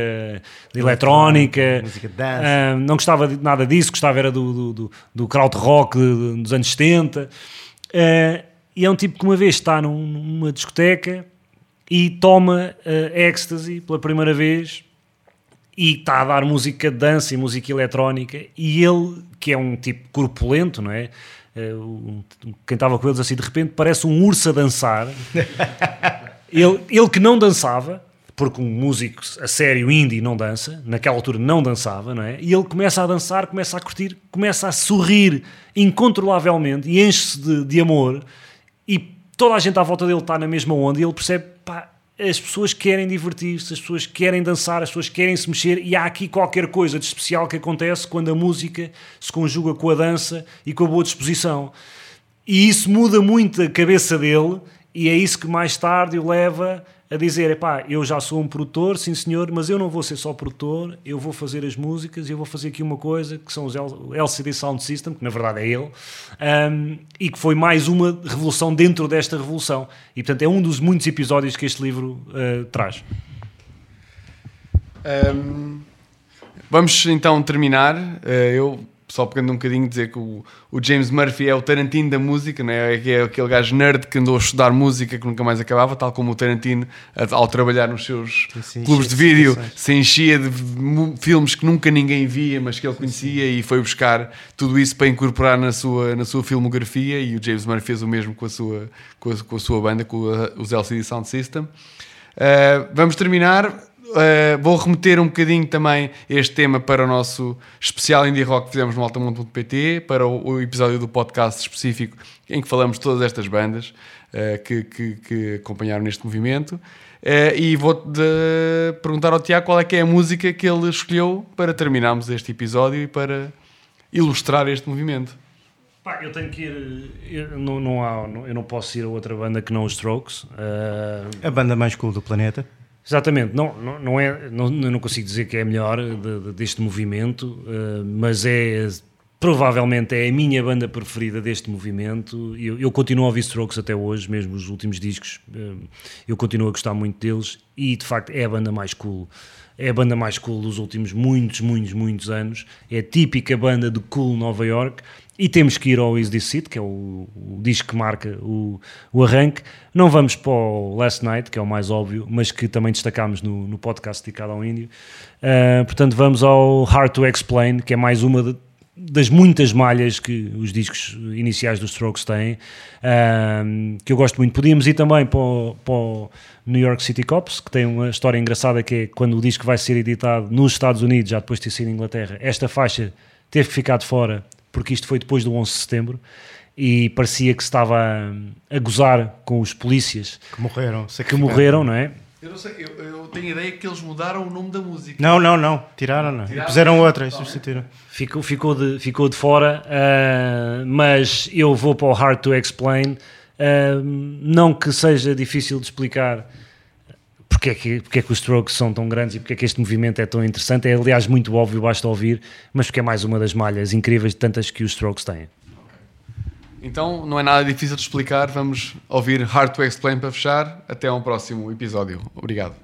de eletrónica, música de dance. Uh, não gostava de nada disso, gostava era do, do, do, do krautrock dos anos setenta, uh, e é um tipo que uma vez está num, numa discoteca e toma uh, ecstasy pela primeira vez e está a dar música de dança e música eletrónica, e ele, que é um tipo corpulento, não é? Uh, um, quem estava com eles assim de repente parece um urso a dançar. ele, ele que não dançava, porque um músico a sério indie não dança, naquela altura não dançava, não é? E ele começa a dançar, começa a curtir, começa a sorrir incontrolavelmente e enche-se de, de amor. E toda a gente à volta dele está na mesma onda, e ele percebe, pá, as pessoas querem divertir-se, as pessoas querem dançar, as pessoas querem se mexer, e há aqui qualquer coisa de especial que acontece quando a música se conjuga com a dança e com a boa disposição. E isso muda muito a cabeça dele, e é isso que mais tarde o leva a dizer, epá, eu já sou um produtor, sim senhor, mas eu não vou ser só produtor, eu vou fazer as músicas, eu vou fazer aqui uma coisa que são os L C D Sound System, que na verdade é ele, um, e que foi mais uma revolução dentro desta revolução, e portanto é um dos muitos episódios que este livro uh, traz. Um, vamos então terminar, uh, eu só pegando um bocadinho, dizer que o, o James Murphy é o Tarantino da música, né? É aquele gajo nerd que andou a estudar música que nunca mais acabava, tal como o Tarantino, ao trabalhar nos seus clubes de vídeo, se enchia de filmes que nunca ninguém via, mas que ele conhecia, e foi buscar tudo isso para incorporar na sua, na sua filmografia, e o James Murphy fez o mesmo com a sua, com a, com a sua banda, com a, os L C D Sound System. Uh, vamos terminar... Uh, vou remeter um bocadinho também este tema para o nosso especial Indie Rock que fizemos no altamonte ponto pt, para o, o episódio do podcast específico em que falamos de todas estas bandas uh, que, que, que acompanharam neste movimento, uh, e vou perguntar ao Tiago qual é que é a música que ele escolheu para terminarmos este episódio e para ilustrar este movimento. Pá, eu tenho que ir. Eu não, não há, eu não posso ir a outra banda que não os Strokes, uh... a banda mais cool do planeta. Exatamente, não, não, não é, não, não consigo dizer que é a melhor de, de, deste movimento, uh, mas é, provavelmente é a minha banda preferida deste movimento. Eu, eu continuo a ouvir Strokes até hoje, mesmo os últimos discos, uh, eu continuo a gostar muito deles, e de facto é a banda mais cool, é a banda mais cool dos últimos muitos, muitos, muitos anos, é a típica banda de cool Nova York. E temos que ir ao Easy Seat, que é o, o disco que marca o, o arranque. Não vamos para o Last Night, que é o mais óbvio, mas que também destacámos no, no podcast dedicado ao índio. Uh, portanto, vamos ao Hard to Explain, que é mais uma de, das muitas malhas que os discos iniciais dos Strokes têm, uh, que eu gosto muito. Podíamos ir também para o, para o New York City Cops, que tem uma história engraçada, que é quando o disco vai ser editado nos Estados Unidos, já depois de ter sido em Inglaterra, esta faixa teve que ficar de fora, porque isto foi depois do onze de setembro, e parecia que estava a gozar com os polícias que morreram, que morreram, não é? Eu não sei, eu, eu tenho a ideia que eles mudaram o nome da música. Não, não, não. Tiraram, não. Tiraram, puseram outra e substituíram. Ficou, ficou, de, ficou de fora, uh, mas eu vou para o Hard to Explain. Uh, não que seja difícil de explicar porque é, que, porque é que os Strokes são tão grandes e porque é que este movimento é tão interessante. É, aliás, muito óbvio, basta ouvir, mas porque é mais uma das malhas incríveis de tantas que os Strokes têm. Então, não é nada difícil de explicar, vamos ouvir Hard to Explain para fechar. Até ao próximo episódio. Obrigado.